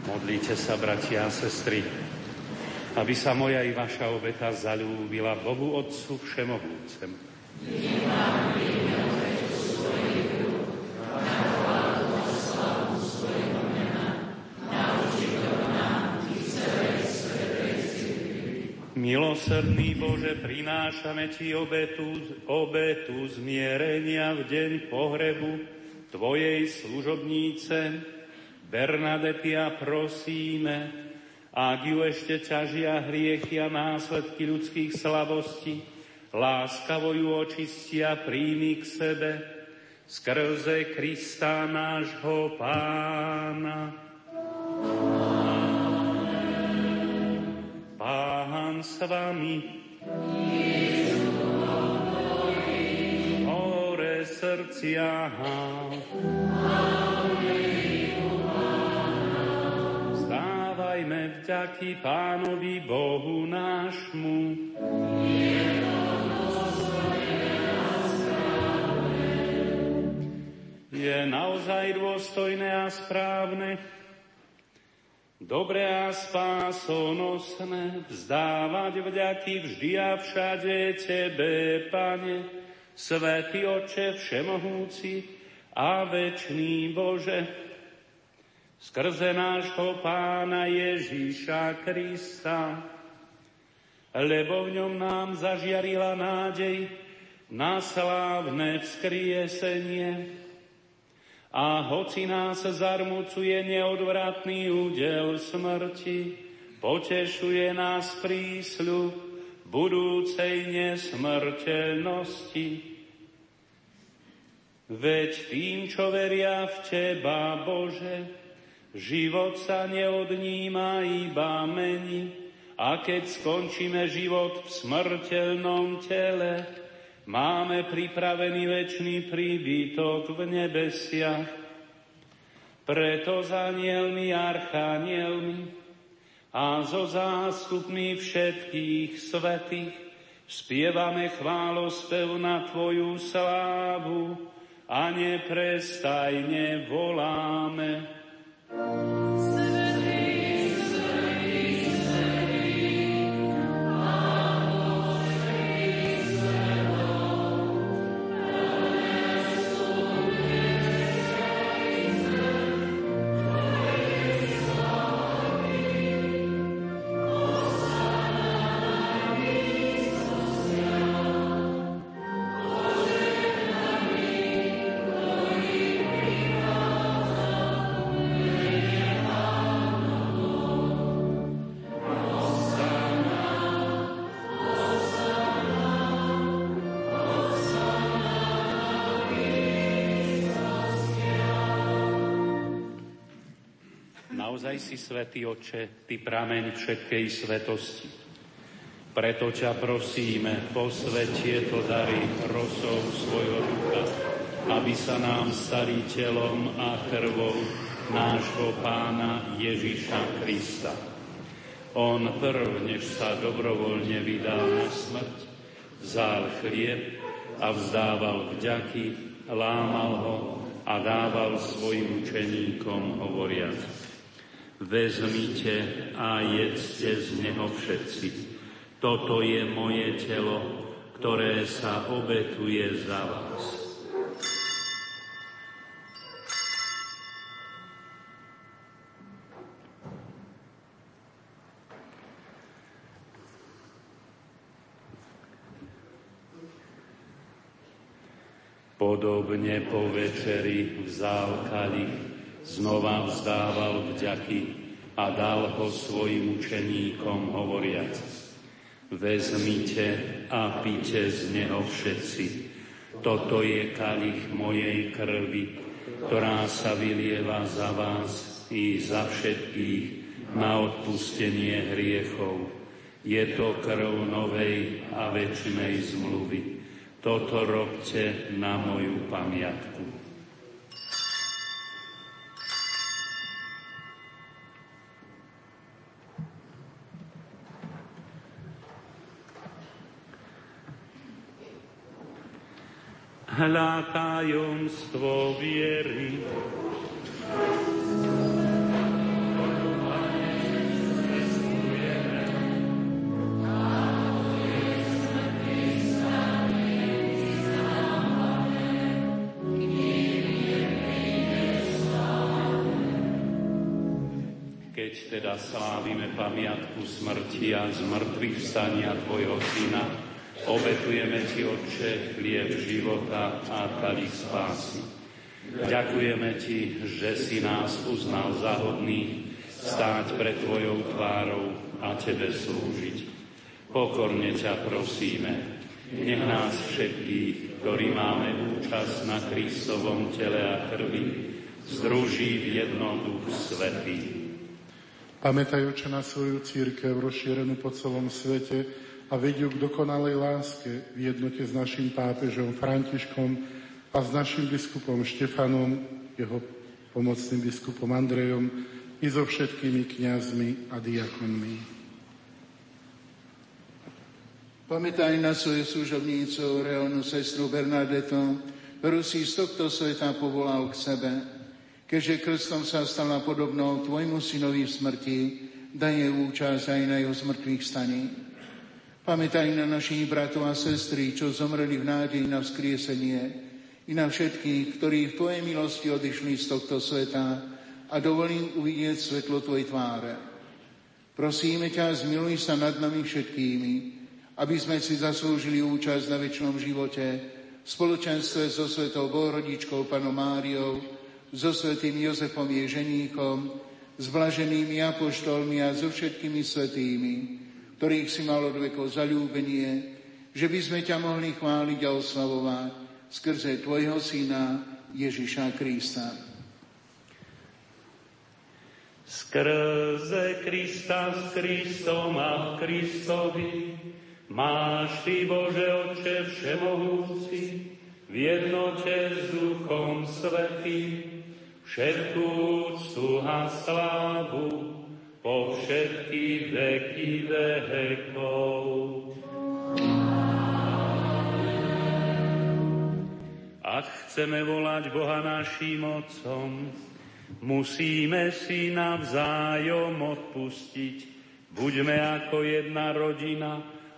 Modlite sa, bratia a sestry, aby sa moja i vaša obeta zaľúbila Bohu Otcu Všemohúcemu. Milosrdný Bože, prinášame Ti obetu zmierenia v deň pohrebu Tvojej služobníce Bernadety, a prosíme, ak ju ešte ťažia hriechy a následky ľudských slabostí, láskavo ju očisti a príjmi k sebe, skrze Krista nášho Pána. Amen. Pán s vami. Hore srdcia. Vzdávajme vďaky Pánovi Bohu nášmu. Je to dôstojné a správne. Je naozaj dôstojné a správne, dobré a spásonosné vzdávať vďaky vždy a všade Tebe, Pane, Svätý Otče Všemohúci a Večný Bože, skrze nášho Pána Ježíša Krista, lebo v ňom nám zažiarila nádej na slávne vzkriesenie. A hoci nás zarmucuje neodvratný údel smrti, potešuje nás prísľub budúcej nesmrteľnosti. Veď tým, čo veria v Teba, Bože, život sa neodníma, iba mení, a keď skončíme život v smrteľnom tele, máme pripravený večný príbytok v nebesiach. Preto s anielmi, archanielmi a so zástupmi všetkých svätých spievame chválospev na Tvoju slávu a neprestajne voláme. Naozaj si, Svätý Otče, Ty prameň všetkej svetosti. Preto ťa prosíme, posväť tieto dary rosou svojho ducha, aby sa nám stali telom a krvou nášho Pána Ježiša Krista. On prv, než sa dobrovoľne vydal na smrť, vzal chlieb a vzdával vďaky, lámal ho a dával svojim učeníkom, hovoriac: Vezmite a jedzte z neho všetci. Toto je moje telo, ktoré sa obetuje za vás. Podobne po večeri vzal kalich, znova vzdával vďaky a dal ho svojim učeníkom, hovoriac: Vezmite a pite z neho všetci. Toto je kalich mojej krvi, ktorá sa vylieva za vás i za všetkých na odpustenie hriechov. Je to krv novej a večnej zmluvy. Toto robte na moju pamiatku. Hľa tajomstvo viery. Keď teda slávime pamiatku smrti a zmŕtvychvstania Tvojho Syna, obetujeme Ti, Otče, chlieb života a kalich spásy. Ďakujeme Ti, že si nás uznal za hodných stáť pred Tvojou tvárou a Tebe slúžiť. Pokorne ťa prosíme, nech nás všetkých, ktorí máme účasť na Kristovom tele a krvi, združí v jednom Duch Svätý. Pamätajúce na svoju cirkev rozšírenú po celom svete a vediu k dokonalej láske v jednote s naším pápežom Františkom a s našim biskupom Štefanom, jeho pomocným biskupom Andrejom i so všetkými kňazmi a diakonmi. Pamätaj na svoju služobnícu, reálnu sestru Bernadetu, ktorú si z tohto sveta povolal k sebe. Keďže krstom sa stala podobnou tvojmu synovi v smrti, daj jej účasť aj na jeho zmrtvých staní. Pamätaj na našich bratov a sestry, čo zomreli v nádeji na vzkriesenie, i na všetkých, ktorí v tvojej milosti odišli z tohto sveta a dovolím uvidieť svetlo tvojej tváre. Prosíme ťa, zmiluj sa nad nami všetkými, aby sme si zaslúžili účasť na večnom živote v spoločenstve so Svetou Bohorodičkou Pannou Máriou, so Svetým Jozefom jej ženíchom, s blaženými apoštolmi a so všetkými svätými, ktorých si mal od vekov zaľúbenie, že by sme ťa mohli chváliť a oslavovať skrze tvojho Syna Ježiša Krista. Skrze Krista, s Kristom a v Kristovi máš ty, Bože Otče všemohúci, v jednote s Duchom Svätým všetku úctu a slávu po všetky veky vekov. Ak chceme volať Boha naším Otcom, musíme si navzájom odpustiť. Buďme ako jedna rodina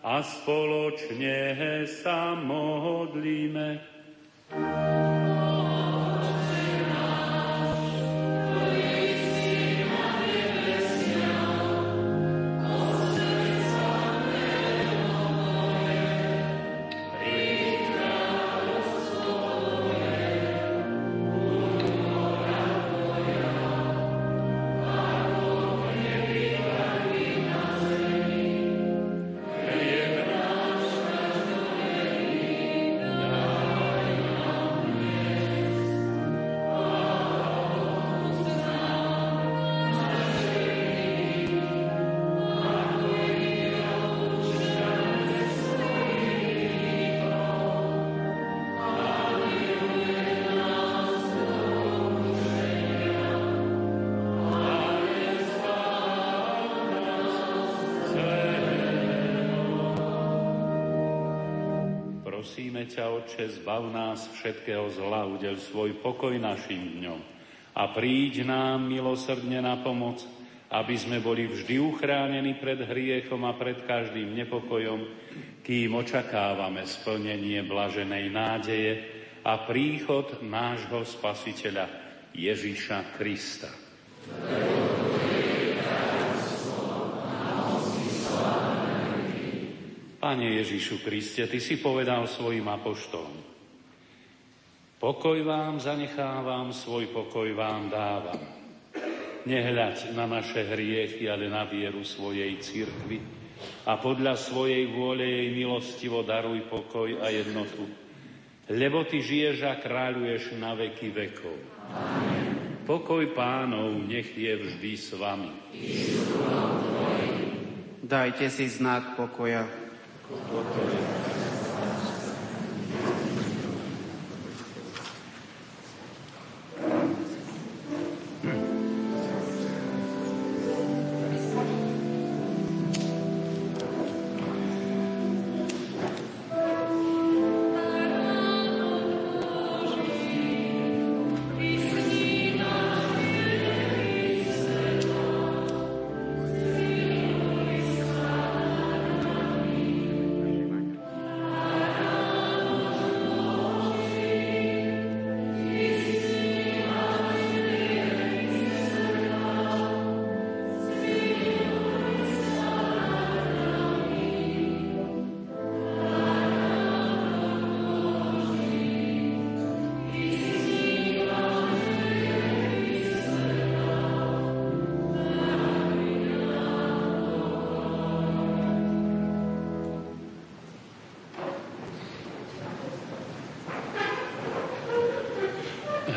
a spoločne sa modlíme. Otče náš, ktorý si na nebesiach, posvať sa meno Tvoje, príď kráľovstvo Tvoje, buď vôľa Tvoja, ako v nebi, tak i na zemi. Prosíme ťa, Otče, zbav nás všetkého zla, udeľ svoj pokoj našim dňom a príď nám milosrdne na pomoc, aby sme boli vždy uchránení pred hriechom a pred každým nepokojom, kým očakávame splnenie blaženej nádeje a príchod nášho Spasiteľa Ježiša Krista. Pane Ježišu Kriste, Ty si povedal svojim apoštolom: pokoj vám zanechávam, svoj pokoj vám dávam. Nehľaď na naše hriechy, ale na vieru svojej cirkvi a podľa svojej vôle jej milostivo daruj pokoj a jednotu, lebo Ty žiješ a kráľuješ na veky vekov. Amen. Pokoj Pánov nech je vždy s vami. Dajte si znak pokoja.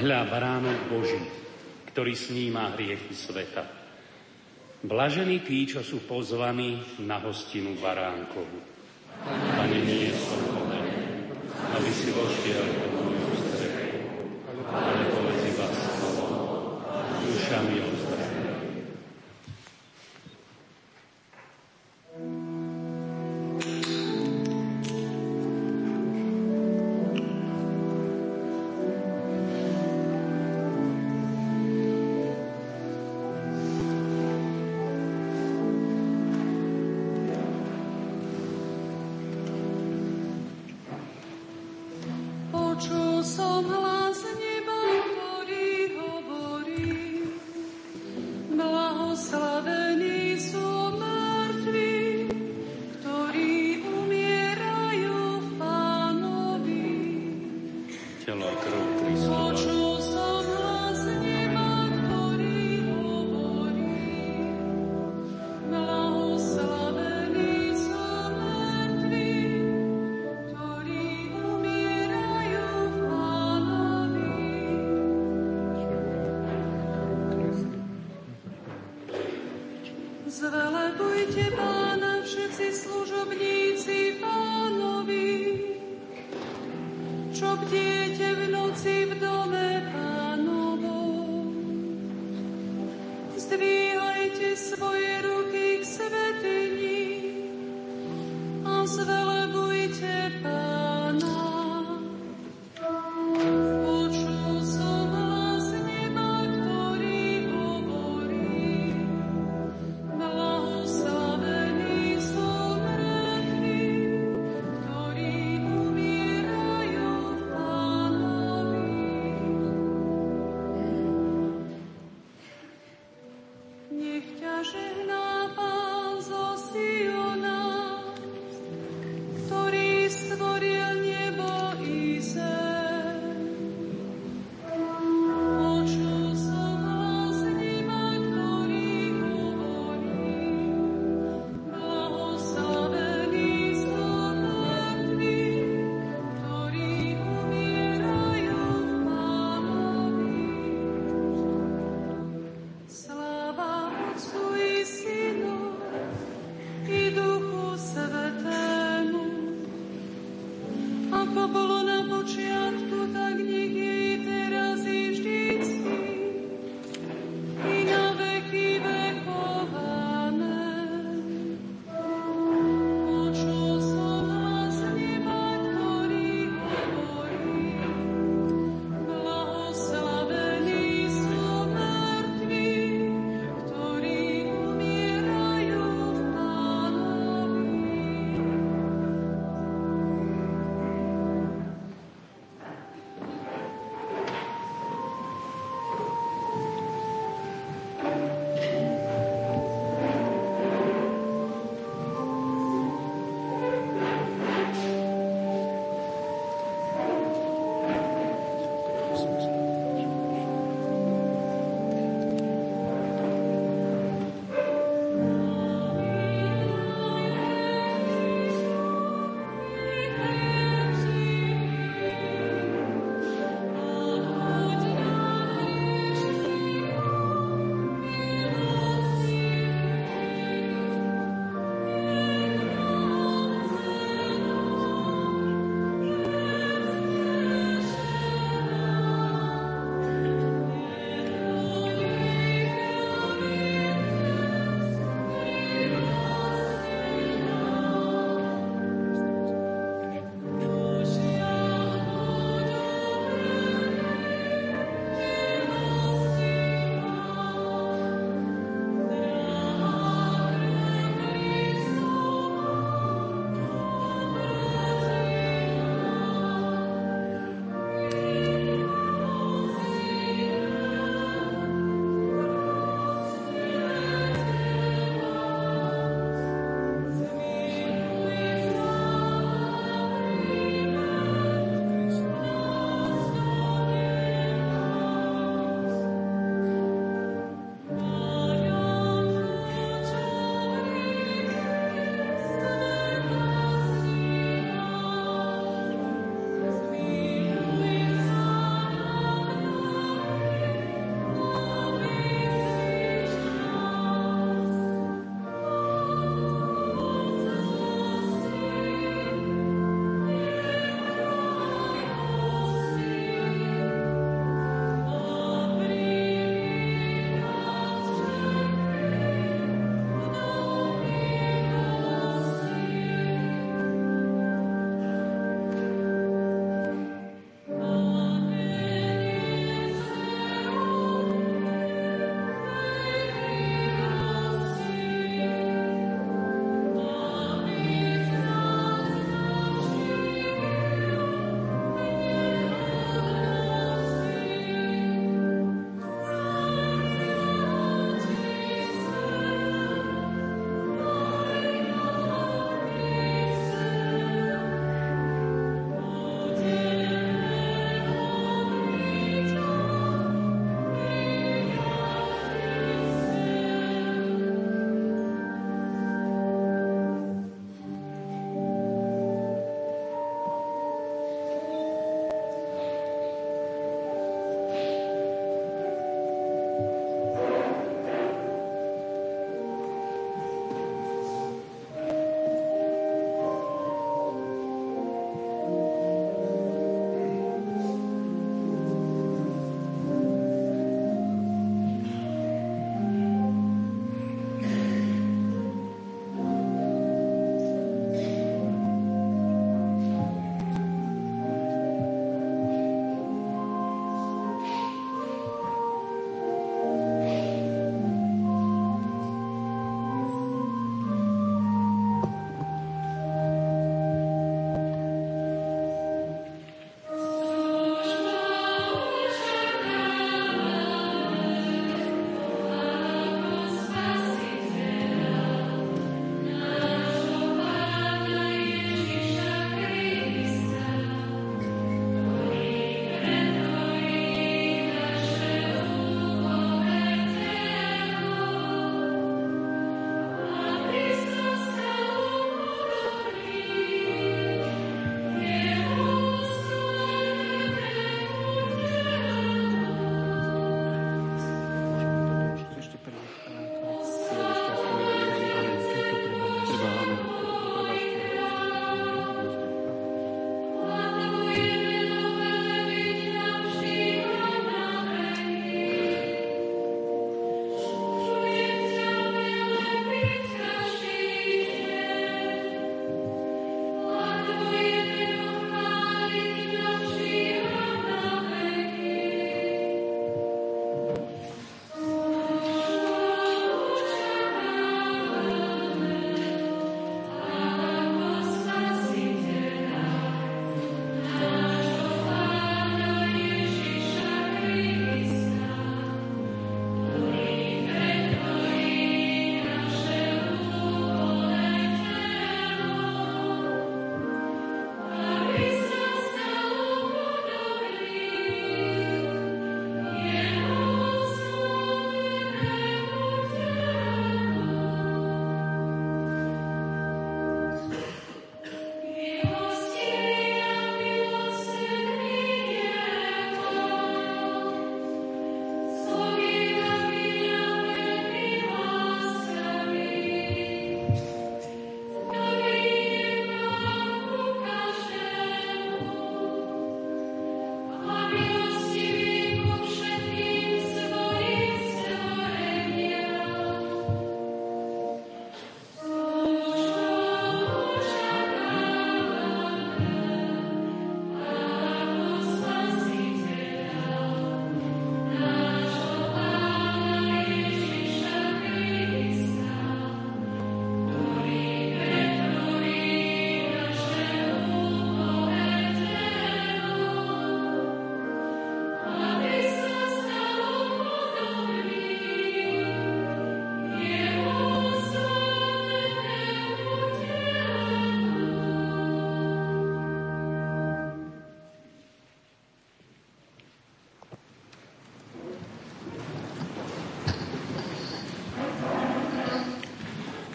hľa baránok Boží, ktorý sníma hriechy sveta. Blažení tí, čo sú pozvaní na hostinu baránkovu. Pane, nie som hoden, aby si vošiel do moju strechu, ale povedz iba slovo, duša mi ozdravuje. Zvelebujte Pána, všetci služobníci Pánovi, čo bdiete v noci v dome Pánovom. Zdvíhajte svoje ruky k svätyni a zvelebujte Pána.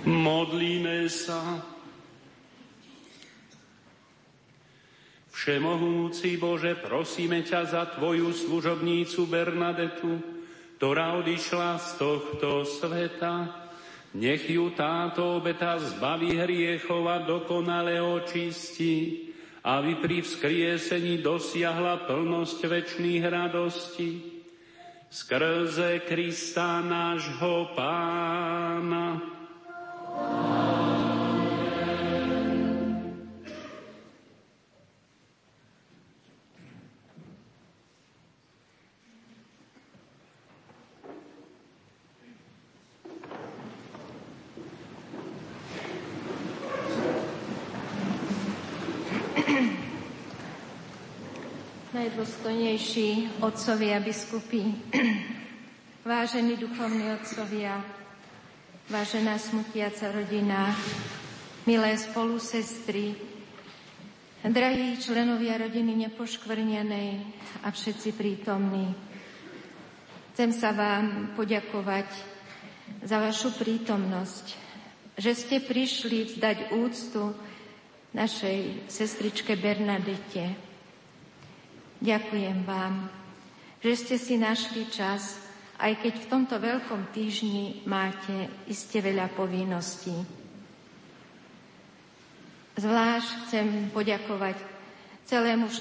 Modlíme sa. Všemohúci Bože, prosíme ťa za tvoju služobnícu Bernadetu, ktorá odišla z tohto sveta. Nech ju táto obeta zbaví hriechov a dokonale očistí, aby pri vzkriesení dosiahla plnosť večných radostí. Skrze Krista nášho Pána. Najdôstojnejší otcovia biskupy, vážení duchovní otcovia, vážená smutiaca rodina, milé spolusestry, drahí členovia rodiny Nepoškvrnenej a všetci prítomní. Chcem sa vám poďakovať za vašu prítomnosť, že ste prišli vzdať úctu našej sestričke Bernadete. Ďakujem vám, že ste si našli čas, aj keď v tomto veľkom týždni máte iste veľa povinností. Zvlášť chcem poďakovať celému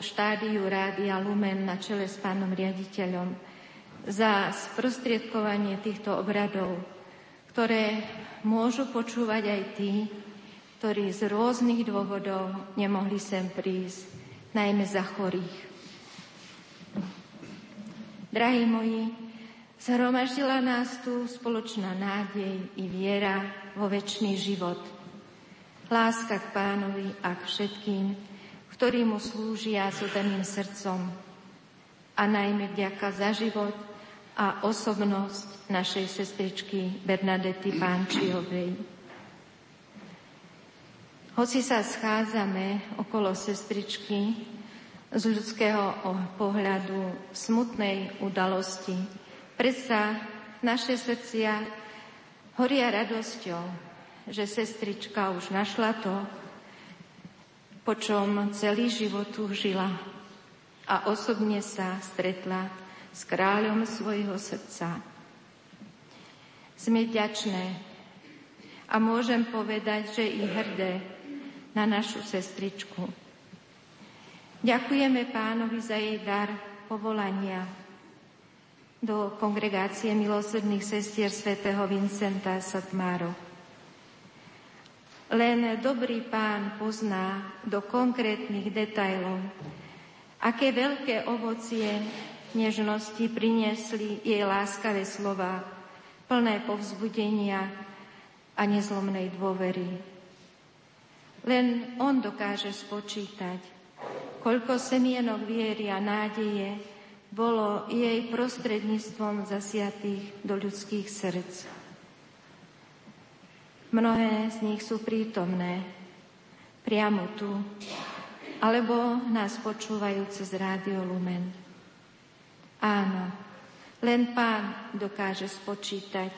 štádiu Rádia Lumen na čele s pánom riaditeľom za sprostredkovanie týchto obradov, ktoré môžu počúvať aj tí, ktorí z rôznych dôvodov nemohli sem prísť, najmä za chorých. Drahí moji, zhromaždila nás tu spoločná nádej i viera vo večný život, láska k Pánovi a k všetkým, ktorí mu slúžia s odaným srdcom, a najmä vďaka za život a osobnosť našej sestričky Bernadety Pánčejovej. Hoci sa schádzame okolo sestričky z ľudského pohľadu smutnej udalosti, predsa naše srdcia horia radosťou, že sestrička už našla to, po čom celý život túžila, a osobne sa stretla s kráľom svojho srdca. Sme vďačné a môžem povedať, že i hrdé na našu sestričku. Ďakujeme Pánovi za jej dar povolania do Kongregácie milosrdných sestier Svätého Vincenta Satmárok. Len dobrý Pán pozná do konkrétnych detailov, aké veľké ovocie nežnosti priniesli jej láskavé slová, plné povzbudenia a nezlomnej dôvery. Len on dokáže spočítať, koľko semienok viery a nádeje bolo jej prostredníctvom zasiatých do ľudských srdc. Mnohé z nich sú prítomné priamo tu, alebo nás počúvajú cez Rádio Lumen. Áno, len Pán dokáže spočítať,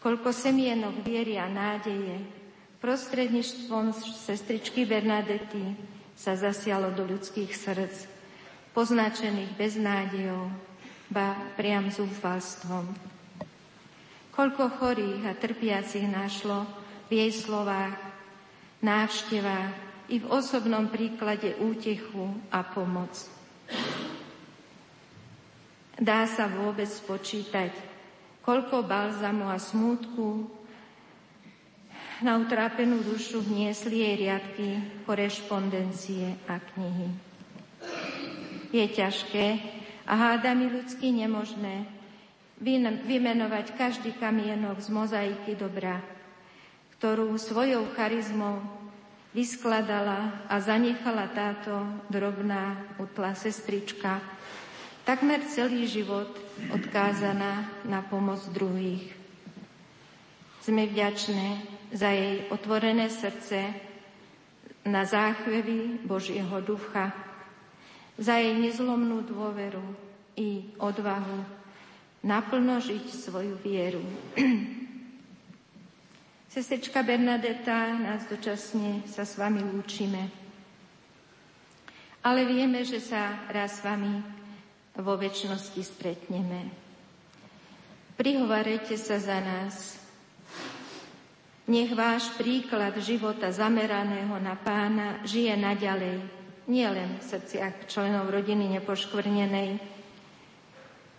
koľko semienok viery a nádeje prostredníctvom sestričky Bernadety sa zasialo do ľudských srdc, poznačených beznádejou, ba priam zúfalstvom. Koľko chorých a trpiacich našlo v jej slovách, návštevách i v osobnom príklade útechu a pomoc. Dá sa vôbec spočítať, koľko balzamu a smútku na utrápenú dušu vniesli jej riadky, korešpondencie a knihy. Je ťažké a hádami ľudsky nemožné vymenovať každý kamienok z mozaiky dobra, ktorú svojou charizmou vyskladala a zanechala táto drobná, utlá sestrička, takmer celý život odkázaná na pomoc druhých. Sme vďačné za jej otvorené srdce na záchvevy Božieho ducha, za jej nezlomnú dôveru i odvahu naplno žiť svoju vieru. Sesečka Bernadeta, nás dočasne sa s vami lúčime. Ale vieme, že sa raz s vami vo večnosti stretneme. Prihovarajte sa za nás. Nech váš príklad života zameraného na Pána žije naďalej, nielen v srdciach členov rodiny nepoškvrnenej,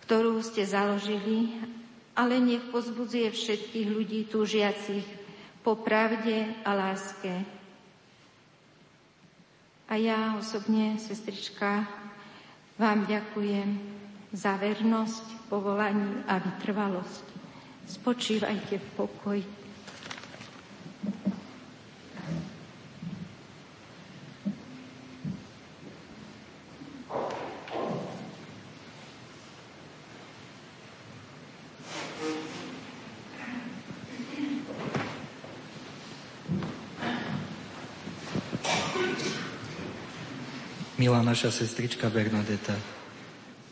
ktorú ste založili, ale nech pozbudzuje všetkých ľudí túžiacich po pravde a láske. A ja osobne, sestrička, vám ďakujem za vernosť, povolanie a vytrvalosť. Spočívajte v pokoji. Milá naša sestrička Bernadeta,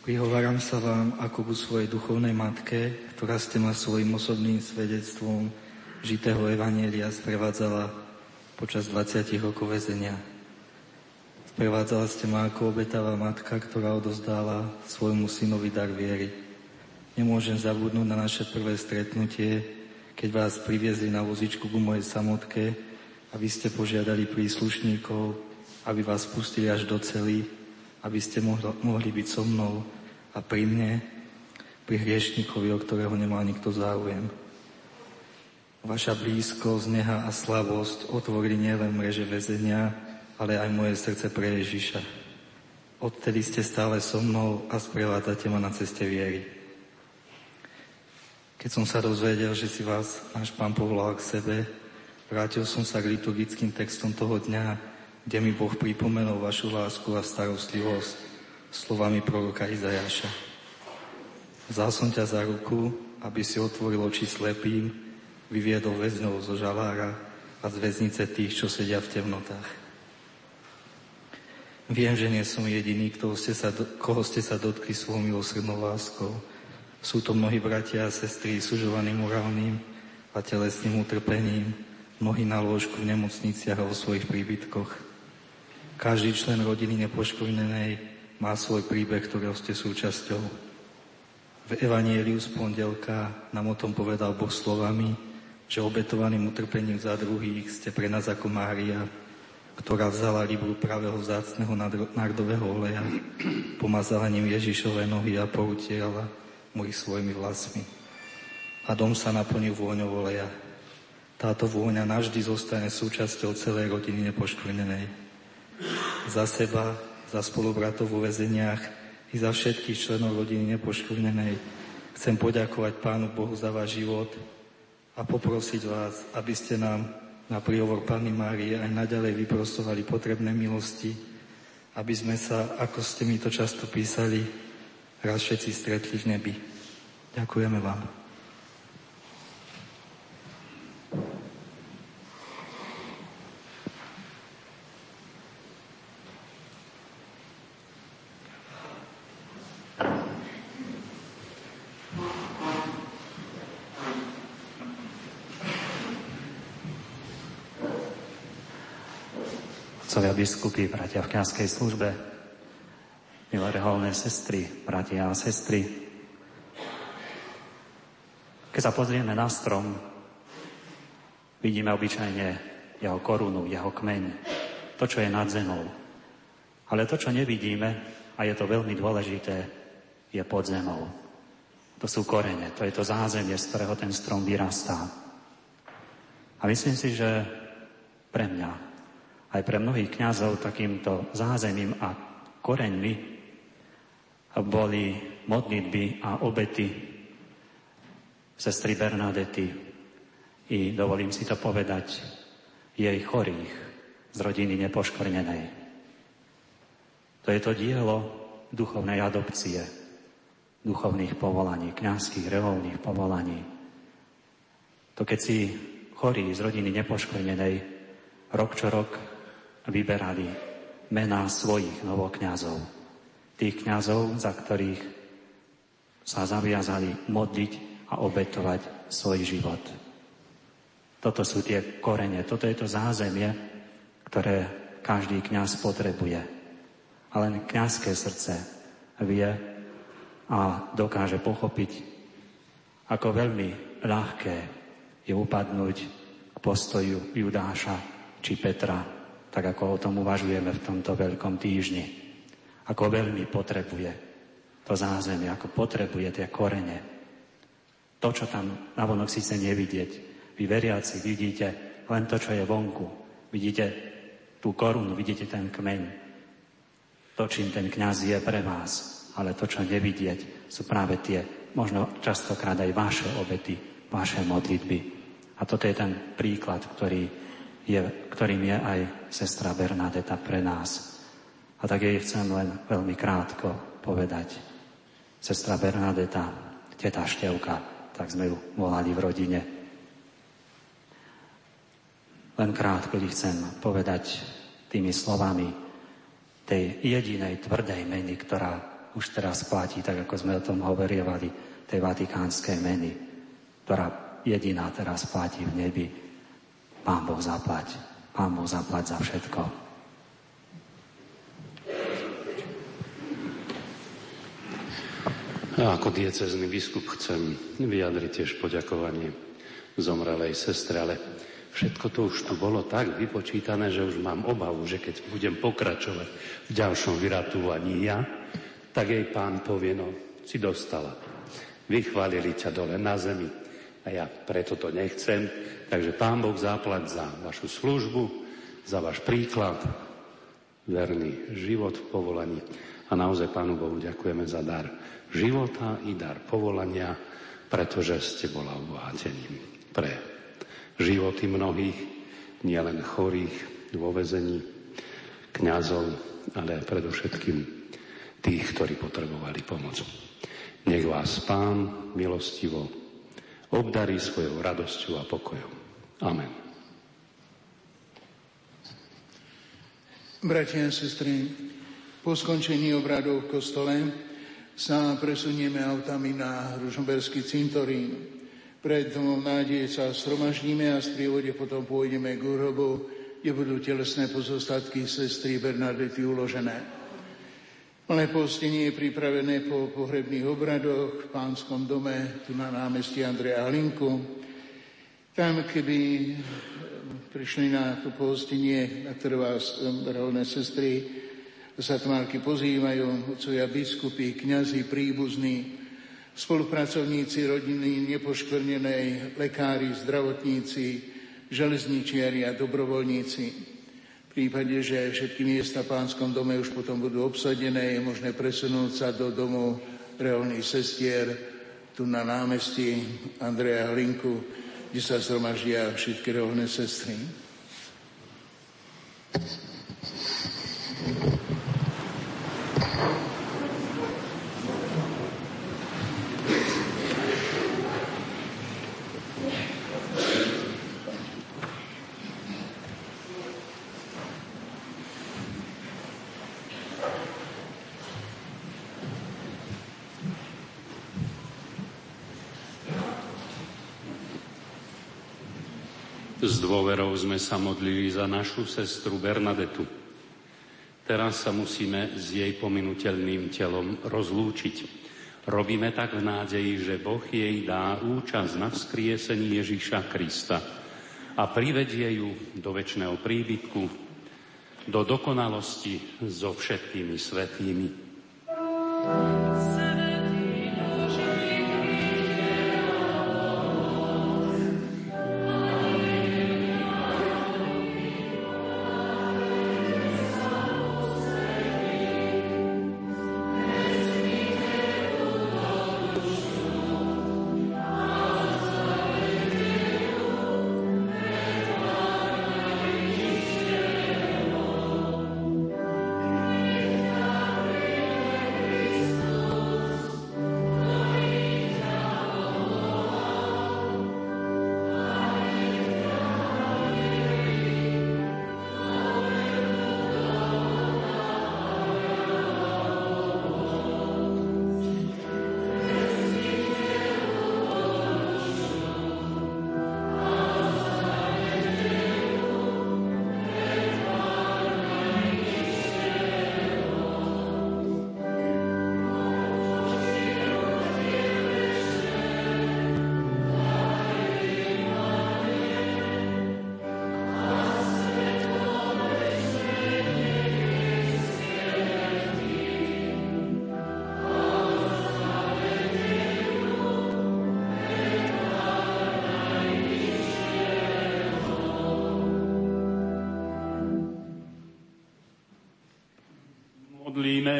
prihováram sa vám ako ku svojej duchovnej matke, ktorá ste ma svojim osobným svedectvom žitého evanjelia sprevádzala počas 20 rokov väzenia. Sprevádzala ste ma ako obetavá matka, ktorá odovzdala svojmu synovi dar viery. Nemôžem zabudnúť na naše prvé stretnutie, keď vás priviezli na vozičku ku mojej samotke a vy ste požiadali príslušníkov, aby vás pustili až do cely, aby ste mohli byť so mnou a pri mne, pri hriešnikovi, o ktorého nemal nikto záujem. Vaša blízkosť, neha a slabosť otvorili nielen mreže väzenia, ale aj moje srdce pre Ježiša. Odtedy ste stále so mnou a sprevádzate ma na ceste viery. Keď som sa dozvedel, že si vás náš Pán povolal k sebe, vrátil som sa k liturgickým textom toho dňa, kde mi Boh pripomenul vašu lásku a starostlivosť slovami proroka Izajaša. Vzal som ťa za ruku, aby si otvoril oči slepým, vyviedol väzňov zo žalára a z väznice tých, čo sedia v temnotách. Viem, že nie som jediný, koho ste sa dotkli svojou milosrdnou láskou. Sú to mnohí bratia a sestry sužovaní morálnym a telesným utrpením, mnohí na lôžku v nemocniciach a vo svojich príbytkoch. Každý člen rodiny nepoškvrnenej má svoj príbeh, ktorého ste súčasťou. V evanjeliu z pondelka nám o tom povedal Boh slovami, že obetovaným utrpením za druhých ste pre nás ako Mária, ktorá vzala libru pravého vzácneho nardového oleja, pomazaním Ježišovej nohy a poutierala mu ich svojimi vlasmi. A dom sa naplnil vôňou oleja. Táto vôňa navždy zostane súčasťou celej rodiny nepoškvrnenej. Za seba, za spolubratov vo väzeniach i za všetkých členov rodiny nepoškvrnenej chcem poďakovať Pánu Bohu za váš život a poprosiť vás, aby ste nám na príhovor Panny Márie aj naďalej vyprostovali potrebné milosti, aby sme sa, ako ste mi to často písali, raz všetci stretli v nebi. Ďakujeme vám. Biskupy, bratia v kňazskej službe, milé reholné sestry, bratia a sestry. Keď sa pozrieme na strom, vidíme obyčajne jeho korunu, jeho kmeň, to, čo je nad zemou. Ale to, čo nevidíme, a je to veľmi dôležité, je pod zemou. To sú korene, to je to zázemie, z ktorého ten strom vyrastá. A myslím si, že pre mňa, aj pre mnohých kňazov takýmto zázemím a koreňmi boli modlitby a obety sestry Bernadety i, dovolím si to povedať, jej chorých z rodiny nepoškvrnenej. To je to dielo duchovnej adopcie, duchovných povolaní, kňazských, reholných povolaní. To keď si chorí z rodiny nepoškvrnenej rok čo rok vyberali mená svojich novokňazov. Tých kňazov, za ktorých sa zaviazali modliť a obetovať svoj život. To Toto sú tie korene, toto je to zázemie, ktoré každý kňaz potrebuje. A len kňazské srdce vie a dokáže pochopiť, ako veľmi ľahké je upadnúť k postoju Judáša či Petra, tak ako o tom uvažujeme v tomto veľkom týždni. Ako veľmi potrebuje to zázemie, ako potrebuje tie korene. To, čo tam navonok síce nevidieť, vy veriaci vidíte len to, čo je vonku. Vidíte tú korunu, vidíte ten kmeň. To, čím ten kňaz je pre vás. Ale to, čo nevidieť, sú práve tie, možno častokrát aj vaše obety, vaše modlitby. A toto je ten príklad, ktorým je aj sestra Bernadeta pre nás. A tak jej chcem len veľmi krátko povedať. Sestra Bernadeta, teta Števka, tak sme ju volali v rodine. Len krátko ti chcem povedať tými slovami tej jedinej tvrdej meny, ktorá už teraz platí, tak ako sme o tom hovorievali, tej vatikánskej meny, ktorá jediná teraz platí v nebi. Pán Boh zaplať za všetko. A ako diecézny biskup chcem vyjadriť tiež poďakovanie zomrelej sestre, ale všetko to už tu bolo tak vypočítané, že už mám obavu, že keď budem pokračovať v ďalšom vyratúvaní ja, tak jej pán povie, no, si dostala. Vychválili ťa dole na zemi a ja preto to nechcem. Takže pán Boh zaplať za vašu službu, za váš príklad, verný život v povolaní. A naozaj pánu Bohu ďakujeme za dar života i dar povolania, pretože ste bola obohatením pre životy mnohých, nielen chorých, vo väzení, kňazov, ale predovšetkým tých, ktorí potrebovali pomoc. Nech vás Pán milostivo obdarí svojou radosťou a pokojom. Amen. Bratia a sestry, po skončení obradov v kostole sa presunieme autami na Ružomberský cintorín. Pred domom nádeje sa stromaždíme a v prievode potom pôjdeme k hrobu, kde budú telesné pozostatky sestry Bernadety uložené. Malé postenie je pripravené po pohrebných obradoch v Pánskom dome, tu na námestí Andreja Hlinku. Tam, keby prišli na to postenie, na ktoré vás reholné sestry satmárky pozývajú, otcovia biskupy, kňazi, príbuzní, spolupracovníci rodiny nepoškvrnenej, lekári, zdravotníci, železničiari a dobrovoľníci. V prípade, že všetky miesta v Pánskom dome už potom budú obsadené, je možné presunúť sa do domu reholných sestier tu na námestí Andreja Hlinku, kde sa zhromaždia všetky reholné sestry. S dôverou sme sa modlili za našu sestru Bernadetu. Teraz sa musíme s jej pominuteľným telom rozlúčiť. Robíme tak v nádeji, že Boh jej dá účasť na vzkriesení Ježiša Krista a privedie ju do večného príbytku, do dokonalosti so všetkými svätými.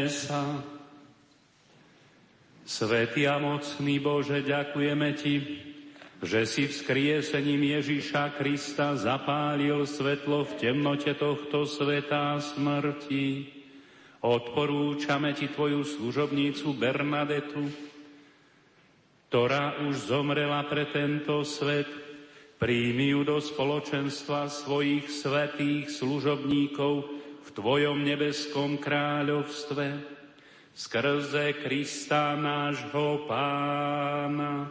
nebesa. Svätý a mocný Bože, ďakujeme Ti, že si vzkriesením Ježiša Krista zapálil svetlo v temnote tohto sveta a smrti. Odporúčame Ti Tvoju služobnicu Bernadetu, ktorá už zomrela pre tento svet. Príjmi ju do spoločenstva svojich svätých služobníkov v Tvojom nebeskom kráľovstve. Skrze Krista nášho Pána.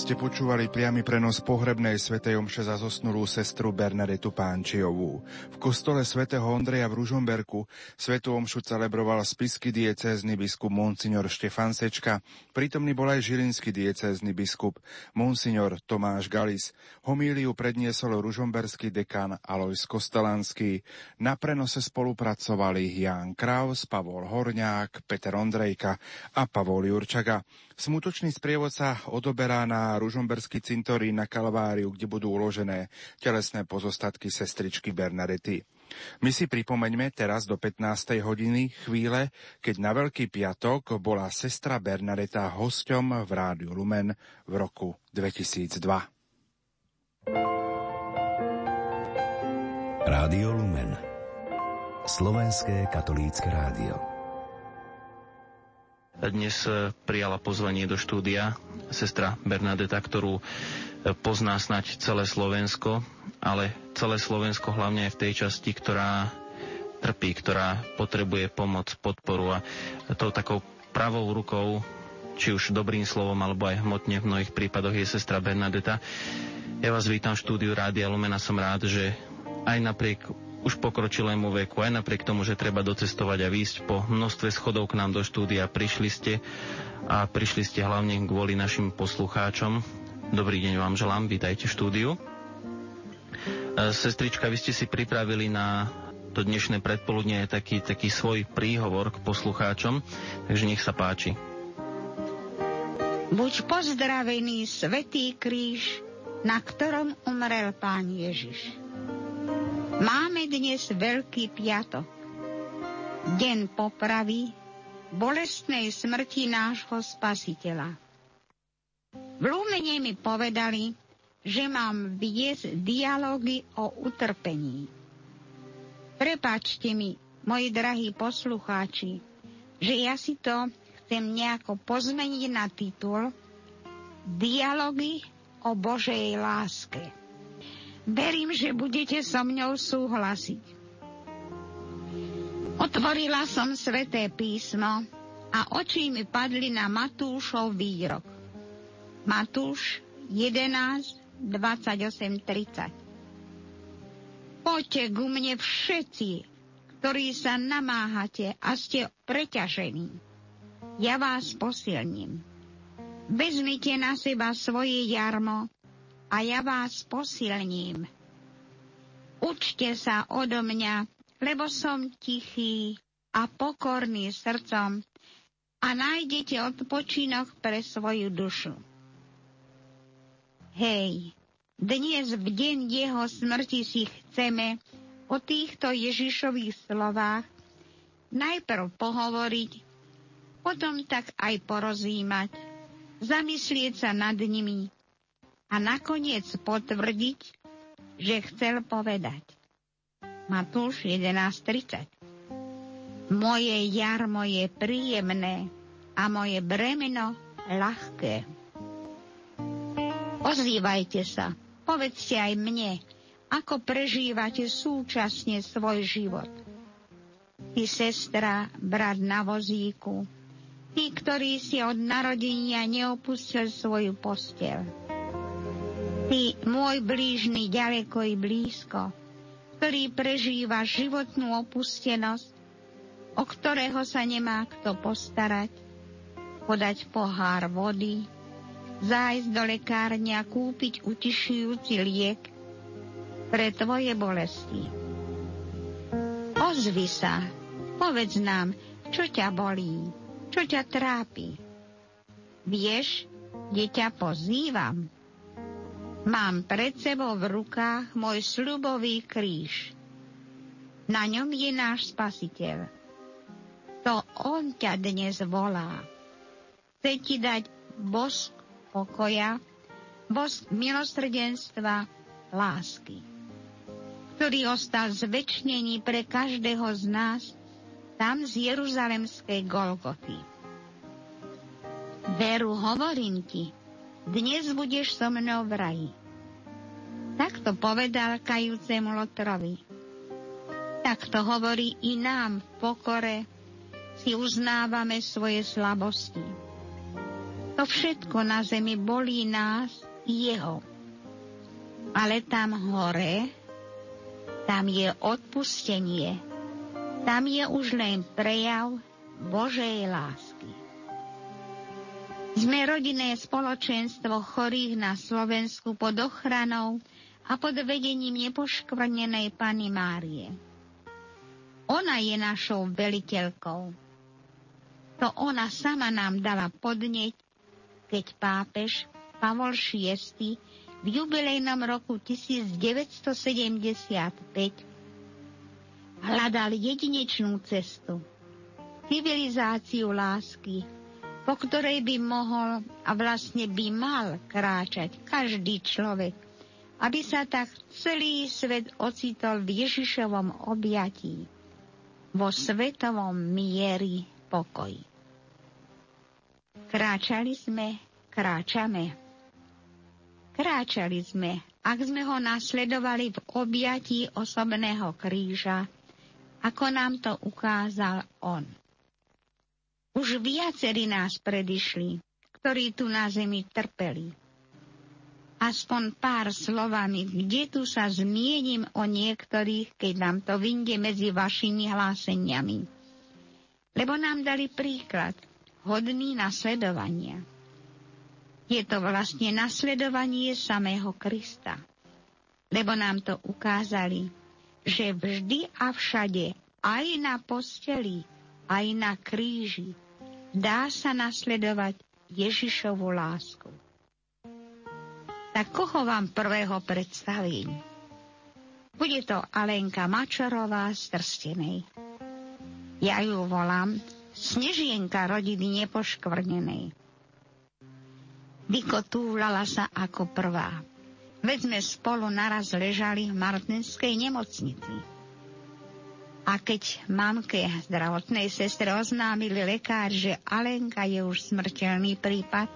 Ste počúvali priamy prenos pohrebnej svätej omše za zosnulú sestru Bernadetu Pánčejovú. V kostole svätého Ondreja v Ružomberku svätú omšu celebroval spisky diecézny biskup monsignor Štefan Sečka, prítomný bol aj žilinský diecézny biskup monsignor Tomáš Galis. Homíliu predniesol ružomberský dekan Alojz Kostelanský. Na prenose spolupracovali Ján Kraus, Pavol Horňák, Peter Ondrejka a Pavol Jurčaga. Smutočný sprievod sa odoberá na ružomberský cintorín na Kalváriu, kde budú uložené telesné pozostatky sestričky Bernadety. My si pripomeňme teraz do 15. hodiny chvíle, keď na Veľký piatok bola sestra Bernadeta hosťom v Rádiu Lumen v roku 2002. Rádio Lumen, slovenské katolícke rádio. Dnes prijala pozvanie do štúdia sestra Bernadeta, ktorú pozná snať celé Slovensko, ale celé Slovensko hlavne aj v tej časti, ktorá trpí, ktorá potrebuje pomoc, podporu, a tou takou pravou rukou, či už dobrým slovom, alebo aj hmotne v mnohých prípadoch je sestra Bernadeta. Ja vás vítam v štúdiu Rádia Lumen, som rád, že aj napriek už pokročilému veku, aj napriek tomu, že treba docestovať a výjsť po množstve schodov k nám do štúdia, prišli ste hlavne kvôli našim poslucháčom. Dobrý deň vám želám, vítajte v štúdiu. Sestrička, vy ste si pripravili na to dnešné predpoludne taký svoj príhovor k poslucháčom, takže nech sa páči. Buď pozdravený svätý kríž, na ktorom umrel Pán Ježiš. Máme dnes Veľký piatok, deň popravy, bolestnej smrti nášho Spasiteľa. V Lumene mi povedali, že mám viesť dialógy o utrpení. Prepáčte mi, moji drahí poslucháči, že ja si to chcem nejako pozmeniť na titul Dialógy o Božej láske. Verím, že budete so mňou súhlasiť. Otvorila som Sväté písmo a oči mi padli na Matúšov výrok. Matúš 11, 28, 30. Poďte ku mne všetci, ktorí sa namáhate a ste preťažení. Ja vás posilním. Vezmite na seba svoje jarmo a ja vás posilním. Učte sa odo mňa, lebo som tichý a pokorný srdcom, a nájdete odpočinok pre svoju dušu. Hej, dnes v deň jeho smrti si chceme o týchto Ježišových slovách najprv pohovoriť, potom tak aj porozímať, zamyslieť sa nad nimi a nakoniec potvrdiť, že chcel povedať. Matúš 11.30. Moje jarmo je príjemné a moje bremeno ľahké. Ozývajte sa, povedzte aj mne, ako prežívate súčasne svoj život. Ty, sestra, brat na vozíku, ty, ktorý si od narodenia neopustil svoju posteľ. Ty, môj blížny, ďaleko i blízko, ktorý prežíva životnú opustenosť, o ktorého sa nemá kto postarať, podať pohár vody, zájsť do lekárne a kúpiť utišujúci liek pre tvoje bolesti. Ozvi sa, povedz nám, čo ťa bolí, čo ťa trápi. Vieš, kde ťa pozývam? Mám pred sebou v rukách môj sľubový kríž. Na ňom je náš Spasiteľ. To on ťa dnes volá. Chce ti dať bosk pokoja, bosk milosrdenstva, lásky, ktorý ostal zvečnený pre každého z nás tam z jeruzalemskej Golgoty. Veru, hovorím ti, dnes budeš so mnou v raji. Takto povedal kajúcemu Lotrovi. Takto hovorí i nám v pokore, si uznávame svoje slabosti. To všetko na zemi bolí nás i jeho. Ale tam hore, tam je odpustenie. Tam je už len prejav Božej lásky. Sme rodinné spoločenstvo chorých na Slovensku pod ochranou a pod vedením nepoškvrnenej Panny Márie. Ona je našou veliteľkou. To ona sama nám dala podneť, keď pápež Pavol VI v jubilejnom roku 1975 hľadal jedinečnú cestu, civilizáciu lásky, po ktorej by mohol a vlastne by mal kráčať každý človek, aby sa tak celý svet ocitol v Ježišovom objatí, vo svetovom miery pokoji. Kráčali sme, kráčame. Kráčali sme, ak sme ho nasledovali v objatí osobného kríža, ako nám to ukázal on. Už viacerí nás predišli, ktorí tu na zemi trpeli. Aspoň pár slovami, kde tu sa zmiením o niektorých, keď nám to vyjde medzi vašimi hláseniami. Lebo nám dali príklad, hodný nasledovania. Je to vlastne nasledovanie samého Krista. Lebo nám to ukázali, že vždy a všade, aj na posteli, aj na kríži, dá sa nasledovať Ježišovu lásku. Tak koho vám prvého predstavím? Bude to Alenka Mačarová z Trstenej. Ja ju volám Snežienka rodiny nepoškvrnenej. Vykotúľala sa ako prvá. Veď sme spolu naraz ležali v Martinskej nemocnici. A keď mamke zdravotnej sestre oznámili lekár, že Alenka je už smrteľný prípad,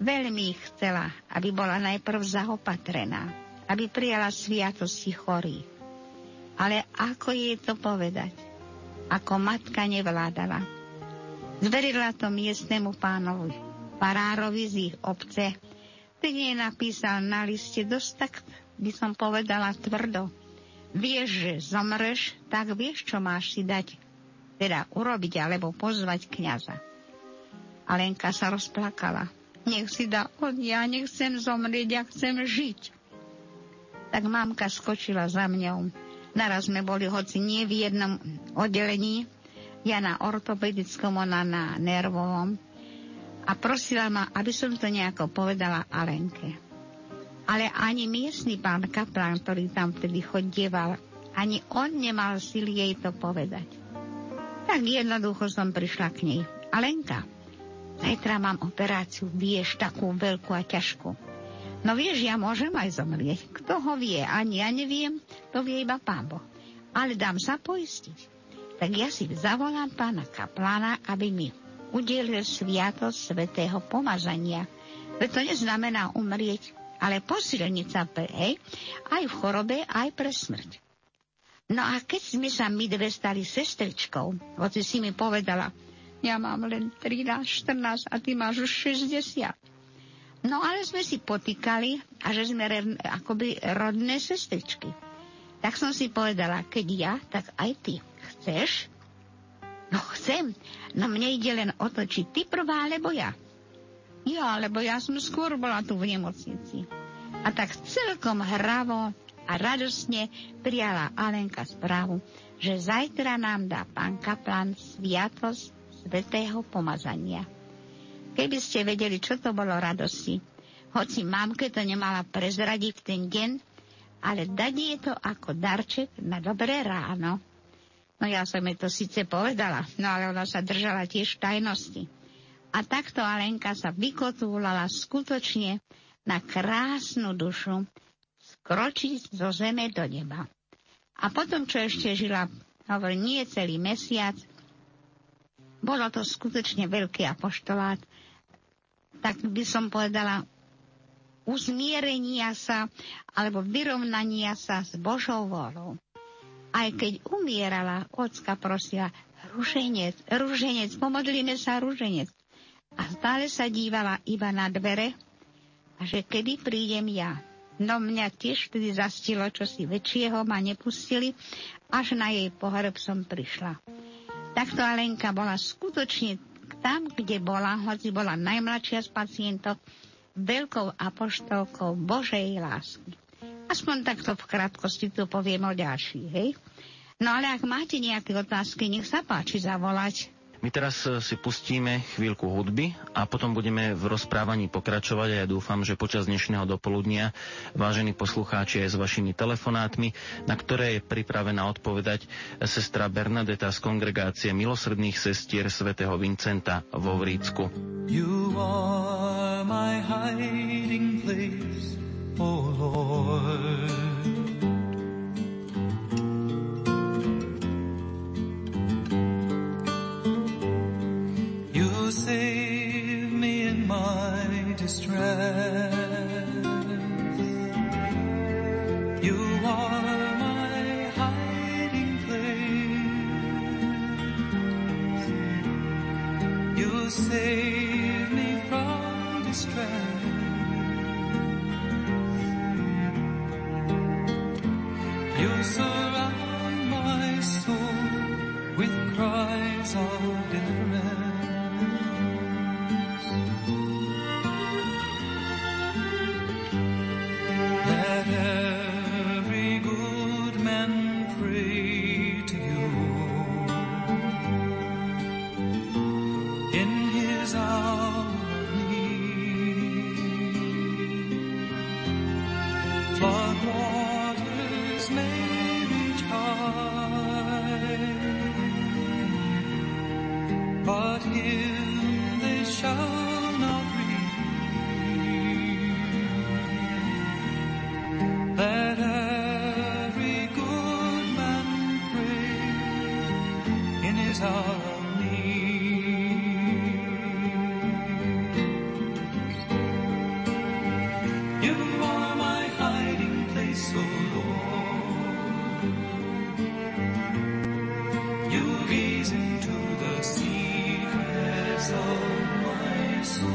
veľmi chcela, aby bola najprv zaopatrená, aby prijala sviatosti chorých. Ale ako jej to povedať? Ako matka nevládala. Zverila to miestnemu pánovi, farárovi z ich obce. Ten jej napísal na liste dosť tak, by som povedala, tvrdo. Vieš, že zomreš, tak vieš, čo máš si dať, teda urobiť alebo pozvať kňaza. Alenka sa rozplakala. Nech si dá on, ja nechcem zomrieť, ja chcem žiť. Tak mamka skočila za mňou. Naraz sme boli hoci nie v jednom oddelení, ja na ortopedickom, ona na nervovom. A prosila ma, aby som to nejako povedala Alenke. Ale ani miestny pán kaplán, ktorý tam vtedy chodieval, ani on nemal sily jej to povedať. Tak jednoducho som prišla k nej. Alenka, zajtra mám operáciu, vieš, takú veľkú a ťažkú. No vieš, ja môžem aj zomrieť. Kto ho vie? Ani ja neviem, to vie iba Pán Boh. Ale dám sa poistiť. Tak ja si zavolám pána kaplána, aby mi udelil sviatosť svätého pomazania. Veď to neznamená umrieť, ale posilniť sa aj v chorobe, aj pre smrť. No a keď sme sa my dve stali sestričkou, hoci si mi povedala, ja mám len 13, 14 a ty máš už 60. No ale sme si potýkali a že sme akoby rodné sestričky. Tak som si povedala, keď ja, tak aj ty. Chceš? No chcem, no mne ide len o to, či ty prvá, alebo ja. Ja, lebo ja som skôr bola tu v nemocnici. A tak celkom hravo a radosne prijala Alenka správu, že zajtra nám dá pán kaplan sviatosť svätého pomazania. Keby ste vedeli, čo to bolo radosti. Hoci mamke to nemala prezradiť ten deň, ale dať je to ako darček na dobré ráno. No ja som jej to síce povedala, no ale ona sa držala tiež tajnosti. A takto Alenka sa vykotúlala skutočne na krásnu dušu skročiť zo zeme do neba. A potom, čo ešte žila, hovorím, nie celý mesiac, bolo to skutočne veľký apoštolát, tak by som povedala, uzmierenia sa alebo vyrovnania sa s Božou vôľou. Aj keď umierala, ocka prosila, ruženec, pomodlíme sa, ruženec. A stále sa dívala iba na dvere, a že kedy prídem ja. No mňa tiež vtedy zastilo čosi väčšieho, ma nepustili, až na jej pohreb som prišla. Takto Alenka bola skutočne tam, kde bola, hoci bola najmladšia z pacientok, veľkou apoštolkou Božej lásky. Aspoň takto v krátkosti tu poviem o ďalších, hej? No ale ak máte nejaké otázky, nech sa páči zavolať. My teraz si pustíme chvíľku hudby a potom budeme v rozprávaní pokračovať a ja dúfam, že počas dnešného dopoludnia, vážení poslucháči, aj s vašimi telefonátmi, na ktoré je pripravená odpovedať sestra Bernadeta z Kongregácie milosrdných sestier Svätého Vincenta vo Vrícku. You are my hiding place, O Lord, you save me in my distress. You are my hiding place. You save me from distress. You surround my soul with cries of deliverance. Let every good man pray to you in his hour of need. Flood waters may but him they shall not reach. Let every good man pray in his hour of need. You are my hiding place, O Lord. You gaze into the sea of my soul.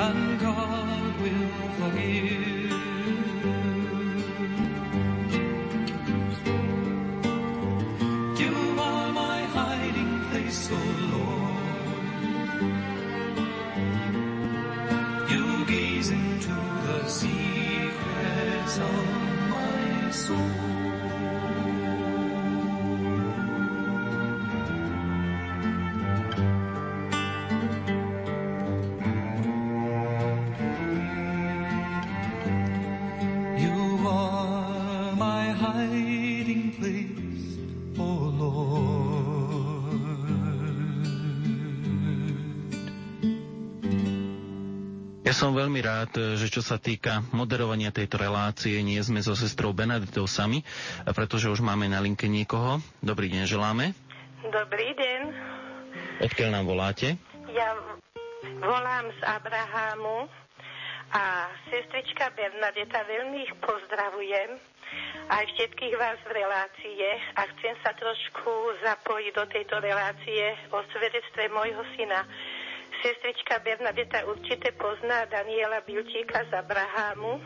and God will forgive. You are my hiding place, O Lord. You gaze into the secrets of my soul. Som veľmi rád, že čo sa týka moderovania tejto relácie, nie sme so sestrou Bernadetou sami, pretože už máme na linke niekoho. Dobrý deň, želáme. Dobrý deň. Odkiaľ nám voláte? Ja volám z Abrahámu a sestrička Bernadeta, veľmi ich pozdravujem. Aj všetkých vás v relácie a chcem sa trošku zapojiť do tejto relácie o svedectve mojho syna. Sestrička Bernadeta určite pozná Daniela Bilčíka z Abrahámu,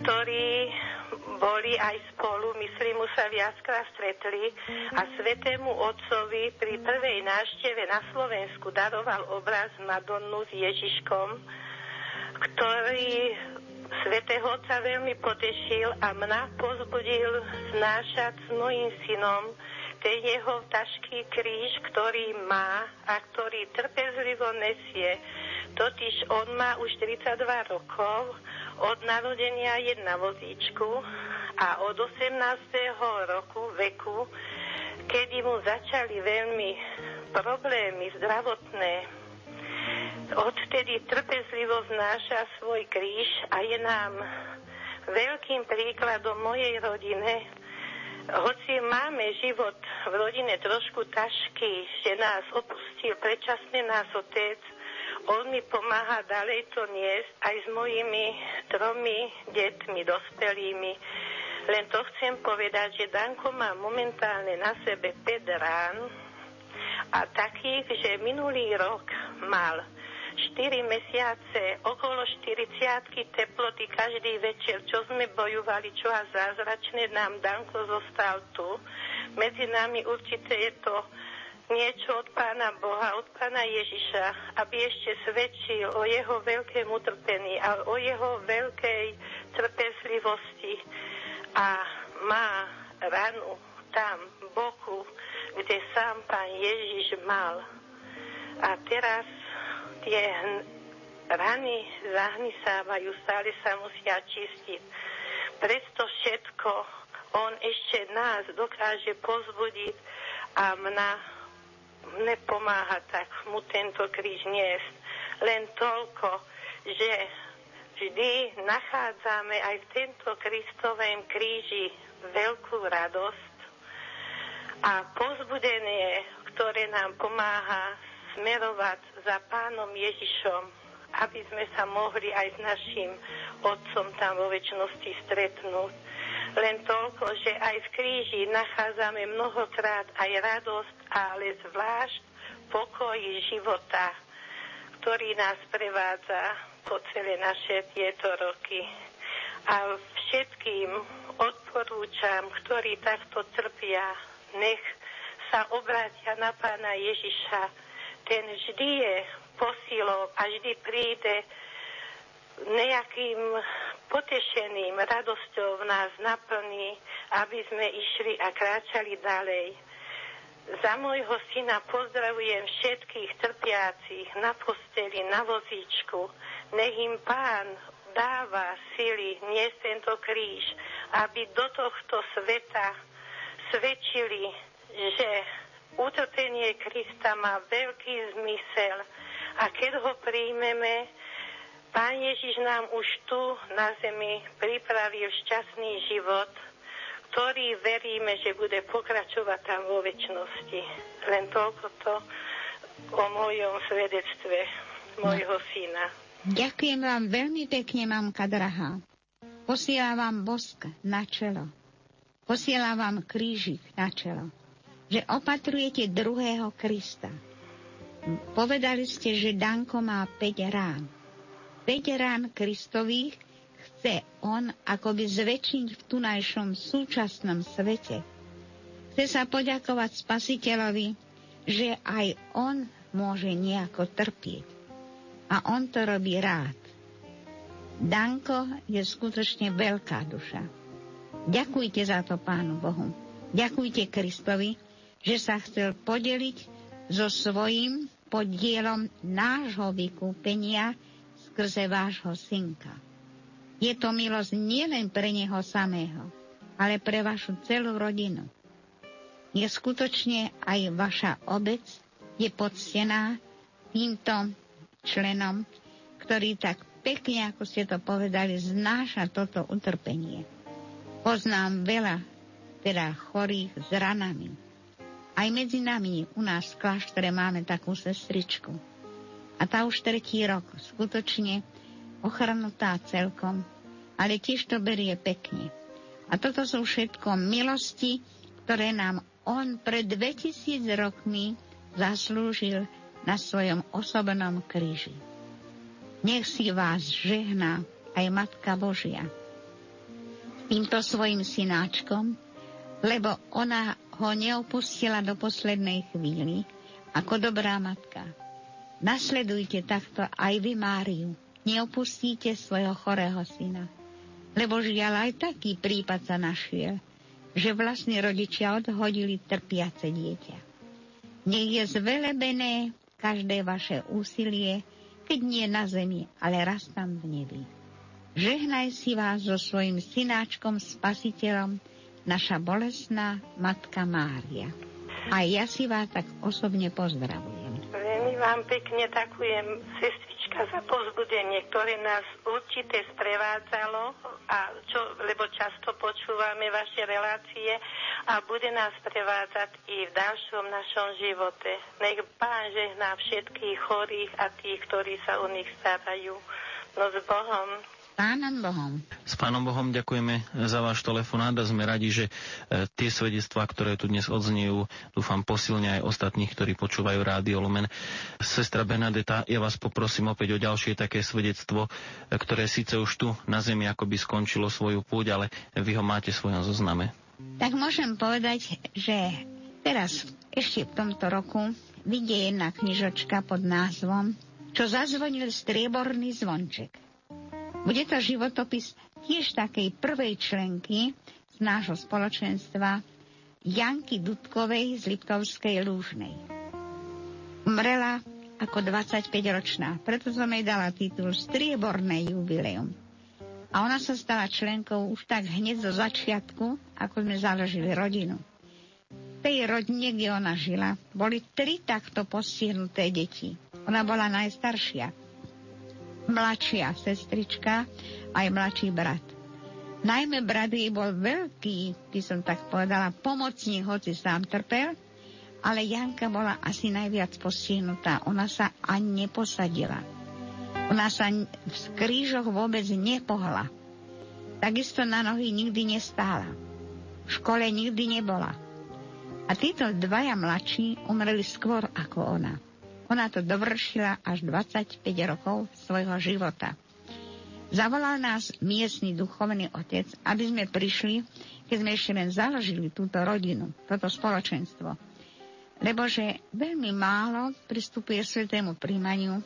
ktorí boli aj spolu, myslím, už sa viackrát stretli a Svätému Otcovi pri prvej návšteve na Slovensku daroval obraz Madonnu s Ježiškom, ktorý Svätého Otca veľmi potešil a mňa pozbudil znášať s mojím synom ten jeho ťažký kríž, ktorý má a ktorý trpezlivo nesie. Totiž on má už 42 rokov, od narodenia je na vozíčku a od 18. roku veku, kedy mu začali veľmi problémy zdravotné, odtedy trpezlivo znáša svoj kríž a je nám veľkým príkladom mojej rodine. Hoci máme život v rodine trošku ťažký, že nás opustil predčasne nás otec, on mi pomáha ďalej to niesť aj s mojimi 3 deťmi dospelými. Len to chcem povedať, že Danko má momentálne na sebe 5 rán a takých, že minulý rok mal 4 mesiace, okolo 40 teploty každý večer, čo sme bojovali, čo a zázračne nám Danko zostal tu. Medzi nami určite je to niečo od Pána Boha, od Pána Ježiša, aby ešte svedčil o jeho veľkém utrpení a o jeho veľkej trpezlivosti. A má ranu tam, v boku, kde sám Pán Ježiš mal. A teraz tie rany zahnisávajú, stále sa musia čistiť. Preto všetko on ešte nás dokáže pozbudiť a mne pomáha tak mu tento kríž niesť. Len toľko, že vždy nachádzame aj v tento Kristovém kríži veľkú radosť a pozbudenie, ktoré nám pomáha smerovať za Pánom Ježišom, aby sme sa mohli aj s našim Otcom tam vo večnosti stretnúť. Len toľko, že aj v kríži nachádzame mnohokrát aj radosť, ale zvlášť pokoj života, ktorý nás prevádza po celé naše tieto roky. A všetkým odporúčam, ktorí takto trpia, nech sa obrátia na Pána Ježiša. Ten vždy je posilou a vždy príde nejakým potešeným radosťou v nás naplní, aby sme išli a kráčali ďalej. Za môjho syna pozdravujem všetkých trpiacich na posteli, na vozíčku. Nech im Pán dáva sily niesť tento kríž, aby do tohto sveta svedčili, že utrpenie Krista má veľký zmysel a keď ho príjmeme, Pán Ježiš nám už tu na zemi pripravil šťastný život, ktorý veríme, že bude pokračovať tam vo večnosti. Len toľko to o mojom svedectve mojho syna. Ďakujem vám veľmi pekne, mamka drahá. Posielam vám bosk na čelo. Posielam vám krížik na čelo. Že opatrujete druhého Krista. Povedali ste, že Danko má 5 rán. 5 rán Kristových chce on akoby zväčšiť v tunajšom súčasnom svete. Chce sa poďakovať Spasiteľovi, že aj on môže nejako trpieť. A on to robí rád. Danko je skutočne veľká duša. Ďakujte za to Pánu Bohu. Ďakujte Kristovi, že sa chcel podeliť so svojím podielom nášho vykúpenia skrze vášho synka. Je to milosť nielen pre neho samého, ale pre vašu celú rodinu. Je skutočne aj vaša obec je poctená týmto členom, ktorý tak pekne, ako ste to povedali, znáša toto utrpenie. Poznám veľa teda chorých s ranami. Aj medzi nami u nás v kláštore máme takú sestričku. A tá už 3. rok skutočne ochrnutá celkom, ale tiež to berie pekne. A toto sú všetko milosti, ktoré nám on pred 2000 rokmi zaslúžil na svojom osobnom kríži. Nech si vás žehná aj Matka Božia týmto svojim synáčkom, lebo ona ho neopustila do poslednej chvíli ako dobrá matka. Nasledujte takto aj vy Máriu. Neopustíte svojho chorého syna. Lebo žiaľ aj taký prípad sa našiel, že vlastní rodičia odhodili trpiace dieťa. Nech je zvelebené každé vaše úsilie, keď nie na zemi, ale raz tam v nebi. Žehnaj si vás so svojím synáčkom Spasiteľom, naša bolestná Matka Mária. A ja si vás tak osobne pozdravujem. Veľmi vám pekne ďakujem, sestrička, za povzbudenie, ktoré nás určite sprevádzalo, lebo často počúvame vaše relácie a bude nás prevádzať i v ďalšom našom živote. Nech Pán žehná všetkých chorých a tých, ktorí sa o nich starajú. No s Bohom. Pánom Bohom. S Pánom Bohom ďakujeme za váš telefonát a sme radi, že tie svedectvá, ktoré tu dnes odznejú, dúfam posilnia aj ostatných, ktorí počúvajú Rádio Lumen. Sestra Bernadeta, ja vás poprosím opäť o ďalšie také svedectvo, ktoré síce už tu na zemi akoby skončilo svoju púť, ale vy ho máte v svojom zozname. Tak môžem povedať, že teraz ešte v tomto roku vyjde jedna knižočka pod názvom Čo zazvonil strieborný zvonček. Bude to životopis tiež takej prvej členky z nášho spoločenstva Janky Dudkovej z Liptovskej Lúžnej. Umrela ako 25-ročná, preto som jej dala titul Strieborné jubileum. A ona sa stala členkou už tak hneď zo začiatku, ako sme založili rodinu. V tej rodine, kde ona žila, boli 3 takto postihnuté deti. Ona bola najstaršia. Mladšia sestrička aj mladší brat. Najmä brat jej bol veľký, by som tak povedala, pomocník, hoci sám trpel, ale Janka bola asi najviac postihnutá. Ona sa ani neposadila. Ona sa v krížoch vôbec nepohla. Takisto na nohy nikdy nestála. V škole nikdy nebola. A títo dvaja mladší umreli skôr ako ona. Ona to dovršila až 25 rokov svojho života. Zavolal nás miestny duchovný otec, aby sme prišli, keď sme ešte len založili túto rodinu, toto spoločenstvo. Lebože veľmi málo pristupuje svätému príjmaniu,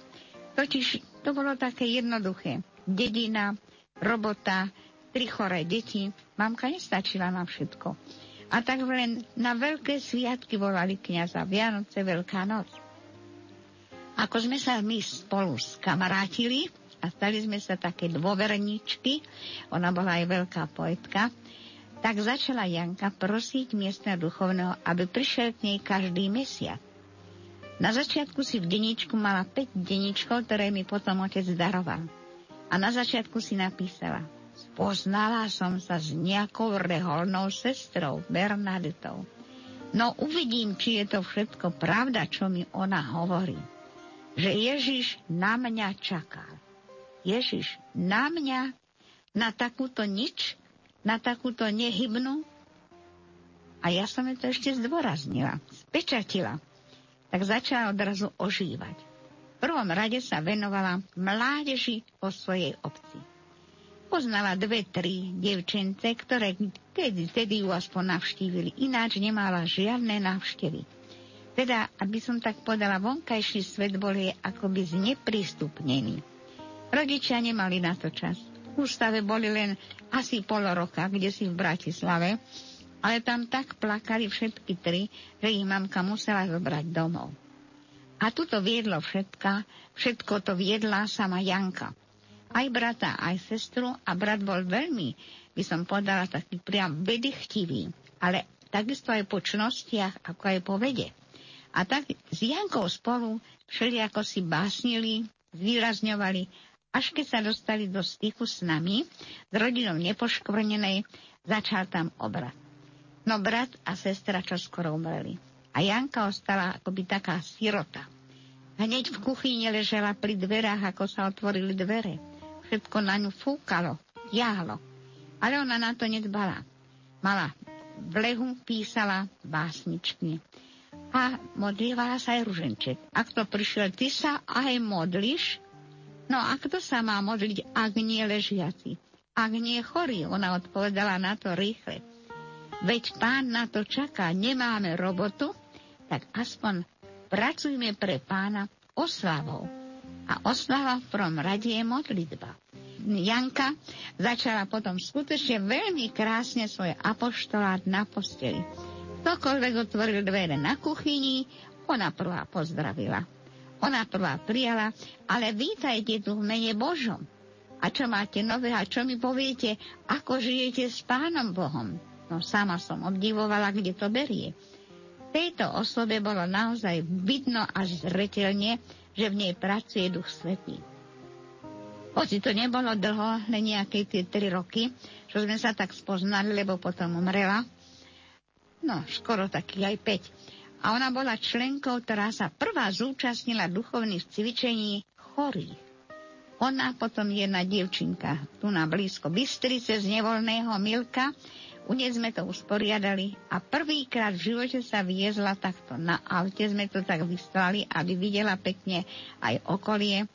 totiž to bolo také jednoduché. Dedina, robota, 3 choré deti, mamka nestačila na všetko. A tak len na veľké sviatky volali kňaza, Vianoce, Veľká noc. Ako sme sa my spolu skamarátili a stali sme sa také dôverničky, ona bola aj veľká poetka, tak začala Janka prosiť miestneho duchovného, aby prišiel k nej každý mesiac. Na začiatku si v denníčku mala 5 denníčkov, ktoré mi potom otec daroval. A na začiatku si napísala: Spoznala som sa s nejakou reholnou sestrou Bernadetou. No uvidím, či je to všetko pravda, čo mi ona hovorí. Že Ježiš na mňa čakal. Ježiš na mňa, na takúto nič, na takúto nehybnú. A ja som jej to ešte zdôraznila, spečatila. tak začala odrazu ožívať. V prvom rade sa venovala mládeži po svojej obci. Poznala 2-3 dievčence, ktoré vtedy ju aspoň navštívili, ináč nemala žiadne návštevy. Teda, aby som tak podala, vonkajší svet bol jej akoby zneprístupnený. Rodičia nemali na to čas. V ústave boli len asi pol roka, kde si v Bratislave, ale tam tak plakali všetky tri, že ich mamka musela zobrať domov. A tuto viedlo všetko to viedla sama Janka. Aj brata, aj sestru, a brat bol veľmi, by som podala, taký priam vedychtivý, ale takisto aj po čnostiach, ako aj po vede. A tak s Jankou spolu všelijako si básnili, zvýrazňovali, až keď sa dostali do styku s nami, s rodinou nepoškvrnenej, začal tam obrat. No brat a sestra čoskoro umreli. A Janka ostala akoby taká sirota. Hneď v kuchyni ležela pri dverách, ako sa otvorili dvere. Všetko na ňu fúkalo, jahlo. Ale ona na to nedbala. Mala v lehu, písala básničky. A modlívala sa aj ruženček. Ak to prišiel, ty sa aj modlíš? No a kto sa má modliť, ak nie ležiaci? Ak nie chorý? Ona odpovedala na to rýchle. Veď Pán na to čaká, nemáme robotu, tak aspoň pracujme pre Pána oslavou. A oslava v prvom rade je modlitba. Janka začala potom skutočne veľmi krásne svoj apoštolát na posteli. Ktokoľvek otvoril dvere na kuchyni, ona prvá pozdravila. Ona prvá prijala, ale vítajte tu v mene Božom. A čo máte nové a čo mi poviete, ako žijete s Pánom Bohom? No sama som obdivovala, kde to berie. Tejto osobe bolo naozaj vidno až zreteľne, že v nej pracuje Duch Svätý. Hoci to nebolo dlho, len nejaké tie 3 roky, čo sme sa tak spoznali, lebo potom umrela. No, skoro taký aj 5. A ona bola členkou, ktorá sa prvá zúčastnila duchovných cvičení chorých. Ona potom jedna dievčinka, tu na blízko Bystrice z Nevoľného Milka. U nej sme to usporiadali a prvýkrát v živote sa viezla takto. Na aute sme to tak vyslali, aby videla pekne aj okolie.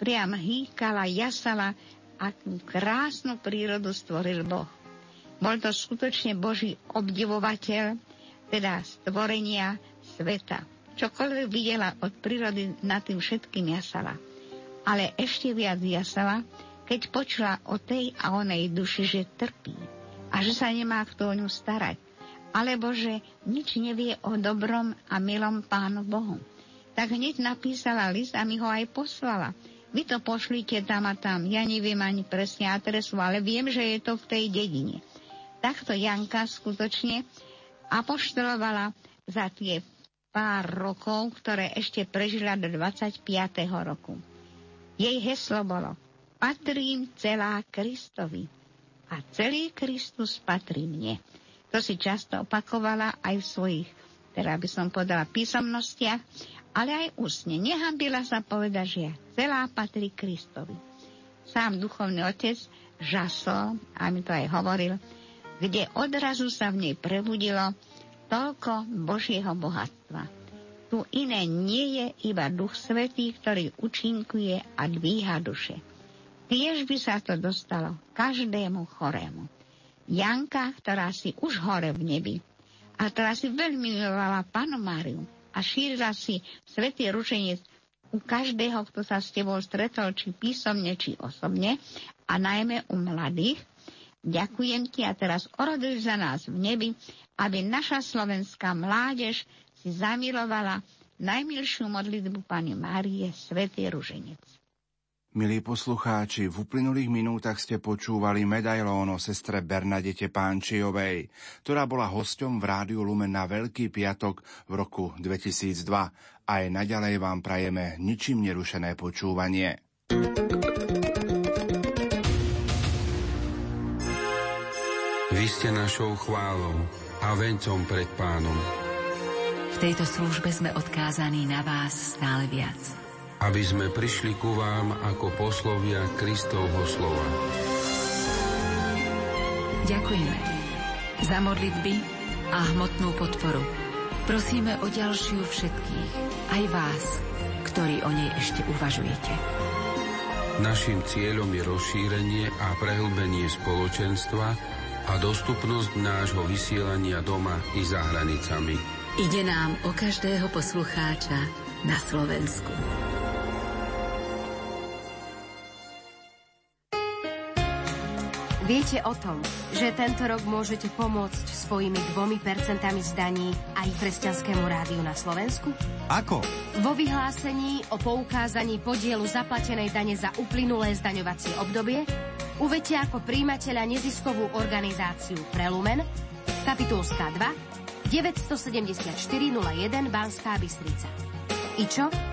Priam hýkala, jasala, akú krásnu prírodu stvoril Boh. Bol to skutočne Boží obdivovateľ, teda stvorenia sveta. Čokoľvek videla od prírody, nad tým všetkým jasala. Ale ešte viac jasala, keď počula o tej a onej duši, že trpí a že sa nemá kto o ňu starať. Alebo že nič nevie o dobrom a milom Pánu Bohu. Tak hneď napísala list a mi ho aj poslala. Vy to pošlite tam a tam. Ja neviem ani presne adresu, ale viem, že je to v tej dedine. Takto Janka skutočne apoštolovala za tie pár rokov, ktoré ešte prežila do 25. roku. Jej heslo bolo: Patrím celá Kristovi a celý Kristus patrí mne. To si často opakovala aj v svojich, teda by som podala, písomnostiach, ale aj ústne. Nehambila sa povedať, že celá patrí Kristovi. Sám duchovný otec žasol, a mi to aj hovoril, kde odrazu sa v nej prebudilo toľko Božieho bohatstva. Tu iné nie je, iba Duch Svätý, ktorý účinkuje a dvíha duše. Tiež by sa to dostalo každému chorému. Janka, ktorá si už hore v nebi a ktorá si veľmi milovala Pannu Máriu a šírila si svätý ruženec u každého, kto sa s tebou stretol, či písomne, či osobne, a najmä u mladých, ďakujem ti a teraz oroduj za nás v nebi, aby naša slovenská mládež si zamilovala najmilšiu modlitbu Panny Márie, svätý ruženec. Milí poslucháči, v uplynulých minútach ste počúvali medailón o sestre Bernadete Pánčejovej, ktorá bola hosťom v Rádiu Lumen na Veľký piatok v roku 2002. Aj naďalej vám prajeme ničím nerušené počúvanie. Vy ste našou chválou a vencom pred Pánom. V tejto službe sme odkázaní na vás stále viac. Aby sme prišli ku vám ako poslovia Kristovho slova. Ďakujeme za modlitby a hmotnú podporu. Prosíme o ďalšiu všetkých, aj vás, ktorí o nej ešte uvažujete. Naším cieľom je rozšírenie a prehlbenie spoločenstva a dostupnosť nášho vysielania doma i za hranicami. Ide nám o každého poslucháča na Slovensku. Viete o tom, že tento rok môžete pomôcť svojimi 2% z daní aj Kresťanskému rádiu na Slovensku? Ako? Vo vyhlásení o poukázaní podielu zaplatenej dane za uplynulé zdaňovacie obdobie uvedte ako prijímateľa neziskovú organizáciu Prelumen, kapitulská 2, 974 01 Banská Bystrica. I čo?